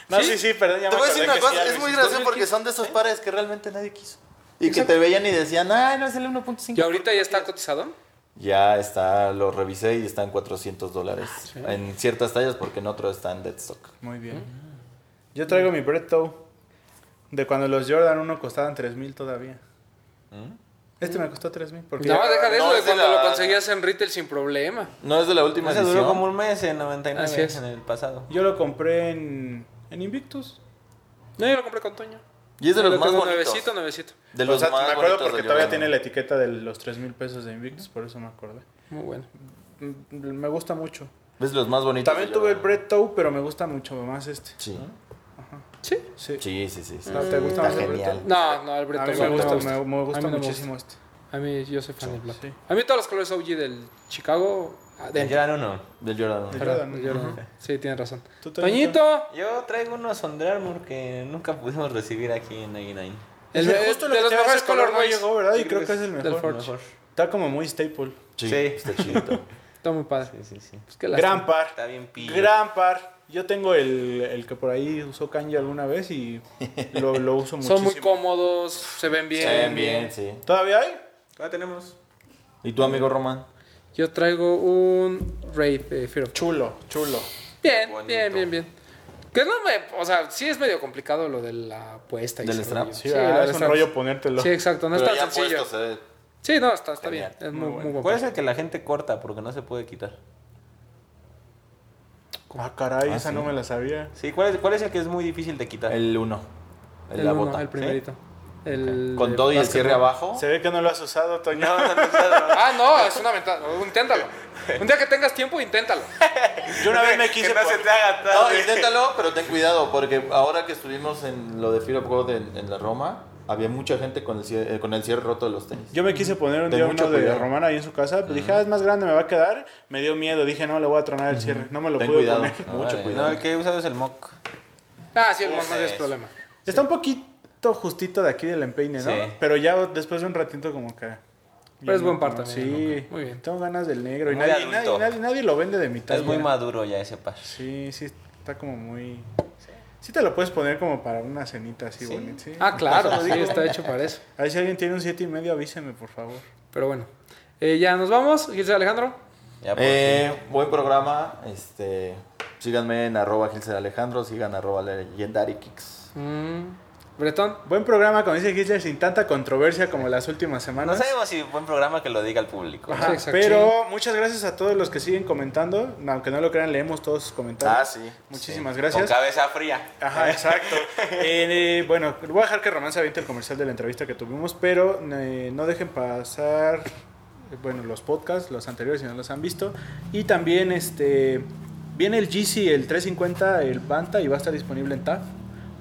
No, sí, perdón. Te voy a decir una cosa, es muy gracioso porque son de esos pares que realmente nadie quiso. Y que te veían y decían, ay, no es el 1.5. ¿Y ahorita ya está cotizado? Ya está, lo revisé y están $400 ¿sí? En ciertas tallas, porque en otros están dead stock. Muy bien. Yo traigo mi Bretón de cuando los Jordan 1 costaban $3,000 todavía. Este me costó $3,000 porque no, deja de eso, no, de cuando lo conseguías en retail sin problema. No es de la última edición. Duró como un mes en 99. Así es. En el pasado. Yo lo compré en Invictus. No, yo lo compré con Toño. Y es de los más bonitos. Nuevecito. De los más me acuerdo porque todavía tiene la etiqueta de los $3,000 de Invictus, por eso me acordé. Muy bueno. Me gusta mucho. Es de los más bonitos. También tuve el Bretón, pero me gusta mucho más este. Sí. Ajá. Sí. ¿Te gusta más el Bretón? No, el Bretón me gusta muchísimo este. A mí, yo soy fan del Black. Sí. A mí todos los colores OG del Chicago... Del Jordan 1. Del Jordan 1. Sí, tienes razón. Toñito. Yo traigo unos Under Armour que nunca pudimos recibir aquí en 99. De los mejores color no llegó, ¿verdad? Y creo que es el mejor. Está como muy staple. Sí, está chidito. Está muy padre. Sí. Pues gran par. Está bien pillo. Gran par. Yo tengo el que por ahí usó Kanye alguna vez y lo uso muchísimo. Son muy cómodos, se ven bien. Sí. ¿Todavía hay? Todavía tenemos. ¿Y tu amigo Román? Yo traigo un Raid de Fear of Chulo. Bien. Que no me... O sea, sí es medio complicado lo de la puesta. ¿Del strap? Es un rollo ponértelo. Sí, exacto. No está sencillo. Sí, no, está bien. Es muy bueno. ¿Cuál es el que la gente corta porque no se puede quitar? Ah, caray, esa no me la sabía. Sí, ¿cuál es el que es muy difícil de quitar? El 1. La bota. El primerito. Con todo y el cierre abajo. Se ve que no lo has usado, Toño. No, es una ventaja. Inténtalo. Un día que tengas tiempo, inténtalo. Yo una vez me quise que no se te haga tarde. No, inténtalo, pero ten cuidado, porque ahora que estuvimos en lo de Fear of God en la Roma, había mucha gente con el cierre roto de los tenis. Yo me quise poner un día uno de Romana ahí en su casa, pero dije, es más grande, me va a quedar. Me dio miedo, dije, no, le voy a tronar el cierre. No me lo pude poner. Mucho cuidado. No, el que he usado es el mock. El mock no es problema. Está un poquito justito de aquí del empeine, ¿no? Sí. Pero ya después de un ratito como que... Pero es buen par también. Sí, muy bien. Tengo ganas del negro y nadie lo vende de mitad. Es muy maduro ya ese par. Sí, está como muy... Sí te lo puedes poner como para una cenita así bonita. ¿Sí? Ah, claro, está hecho para eso. A ver si alguien tiene un 7.5, avíseme, por favor. Pero bueno, ya nos vamos. Gírsel Alejandro. Ya buen programa. Síganme en @Gírselalejandro, sigan @legendarykicks. Bretón. Buen programa, como dice Gírsel, sin tanta controversia como las últimas semanas. No sabemos si buen programa que lo diga el público. Ajá, pero muchas gracias a todos los que siguen comentando. Aunque no lo crean, leemos todos sus comentarios. Muchísimas gracias. Con cabeza fría. Ajá, exacto. Bueno, voy a dejar que Román se aviente el comercial de la entrevista que tuvimos, pero no dejen pasar los podcasts, los anteriores si no los han visto. Y también viene el GC, el 350, el Banta, y va a estar disponible en TAF.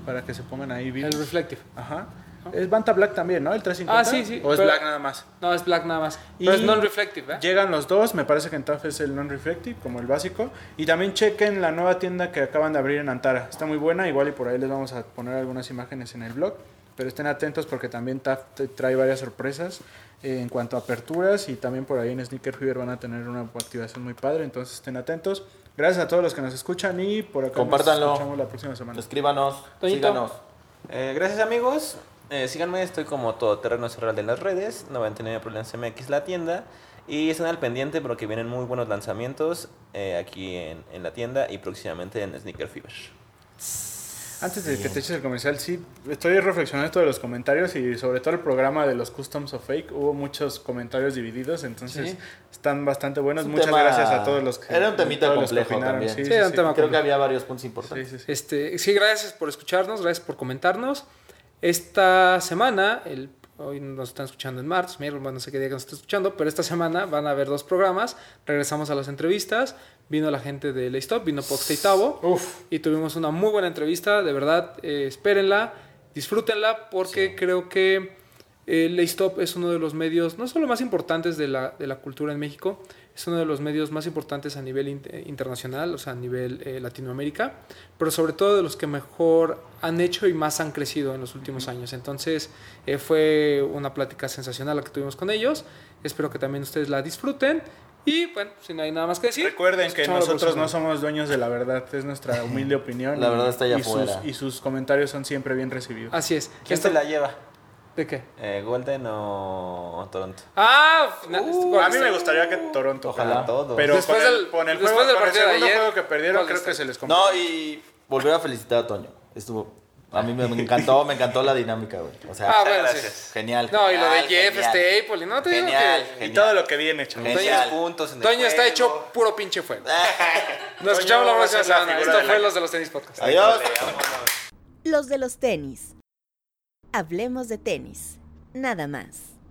Para que se pongan ahí bien. El Reflective. Ajá. ¿No? Es Banta Black también, ¿no? El 350. Sí. ¿O es Black nada más? No, es Black nada más. Y pero es Non-Reflective, ¿eh? Llegan los dos. Me parece que en TAF es el Non-Reflective, como el básico. Y también chequen la nueva tienda que acaban de abrir en Antara. Está muy buena. Igual y por ahí les vamos a poner algunas imágenes en el blog. Pero estén atentos porque también TAF trae varias sorpresas en cuanto a aperturas. Y también por ahí en Sneaker Fever van a tener una activación muy padre. Entonces estén atentos. Gracias a todos los que nos escuchan y por acá nos escuchamos la próxima semana. Escríbanos, síganos. Gracias amigos, síganme, estoy como todo Terrenos Serralde en las redes, 99 Problems MX la tienda y estén al pendiente porque vienen muy buenos lanzamientos aquí en la tienda y próximamente en Sneaker Fever. Antes de que te eches el comercial, estoy reflexionando esto de los comentarios y sobre todo el programa de los Customs of Fake. Hubo muchos comentarios divididos, entonces están bastante buenos. Muchas gracias a todos los que... Era un temita complejo también. Sí, creo complejo. Que había varios puntos importantes. Sí. Gracias por escucharnos, gracias por comentarnos. Esta semana, hoy nos están escuchando en marzo, no sé qué día que nos están escuchando, pero esta semana van a haber dos programas. Regresamos a las entrevistas. Vino la gente de Laystop, vino Poxte y Tavo. Y tuvimos una muy buena entrevista, de verdad, espérenla, disfrútenla, porque creo que El Laystop es uno de los medios, no solo más importantes de la cultura en México, es uno de los medios más importantes a nivel internacional, o sea, a nivel Latinoamérica, pero sobre todo de los que mejor han hecho y más han crecido en los últimos años. Entonces, fue una plática sensacional la que tuvimos con ellos. Espero que también ustedes la disfruten. Y bueno, si no hay nada más que decir, recuerden que nosotros no somos dueños de la verdad, es nuestra humilde opinión. La verdad está allá afuera. Y sus comentarios son siempre bien recibidos. Así es. ¿Quién se la lleva? ¿De qué? ¿Golden o Toronto? A mí me gustaría que Toronto. Ojalá todos. Pero después del segundo juego que perdieron, creo que se les complicó. No, y volver a felicitar a Toño. A mí me encantó la dinámica, güey. O sea, bueno, gracias. Sí. Genial. No, y lo de Jeff Staple, ¿no? Genial. Y todo lo que viene hecho. Toño está hecho puro pinche fuego. Nos escuchamos la próxima semana. Esto fue Los de los Tenis Podcast. Adiós. Los de los Tenis. Hablemos de tenis. Nada más.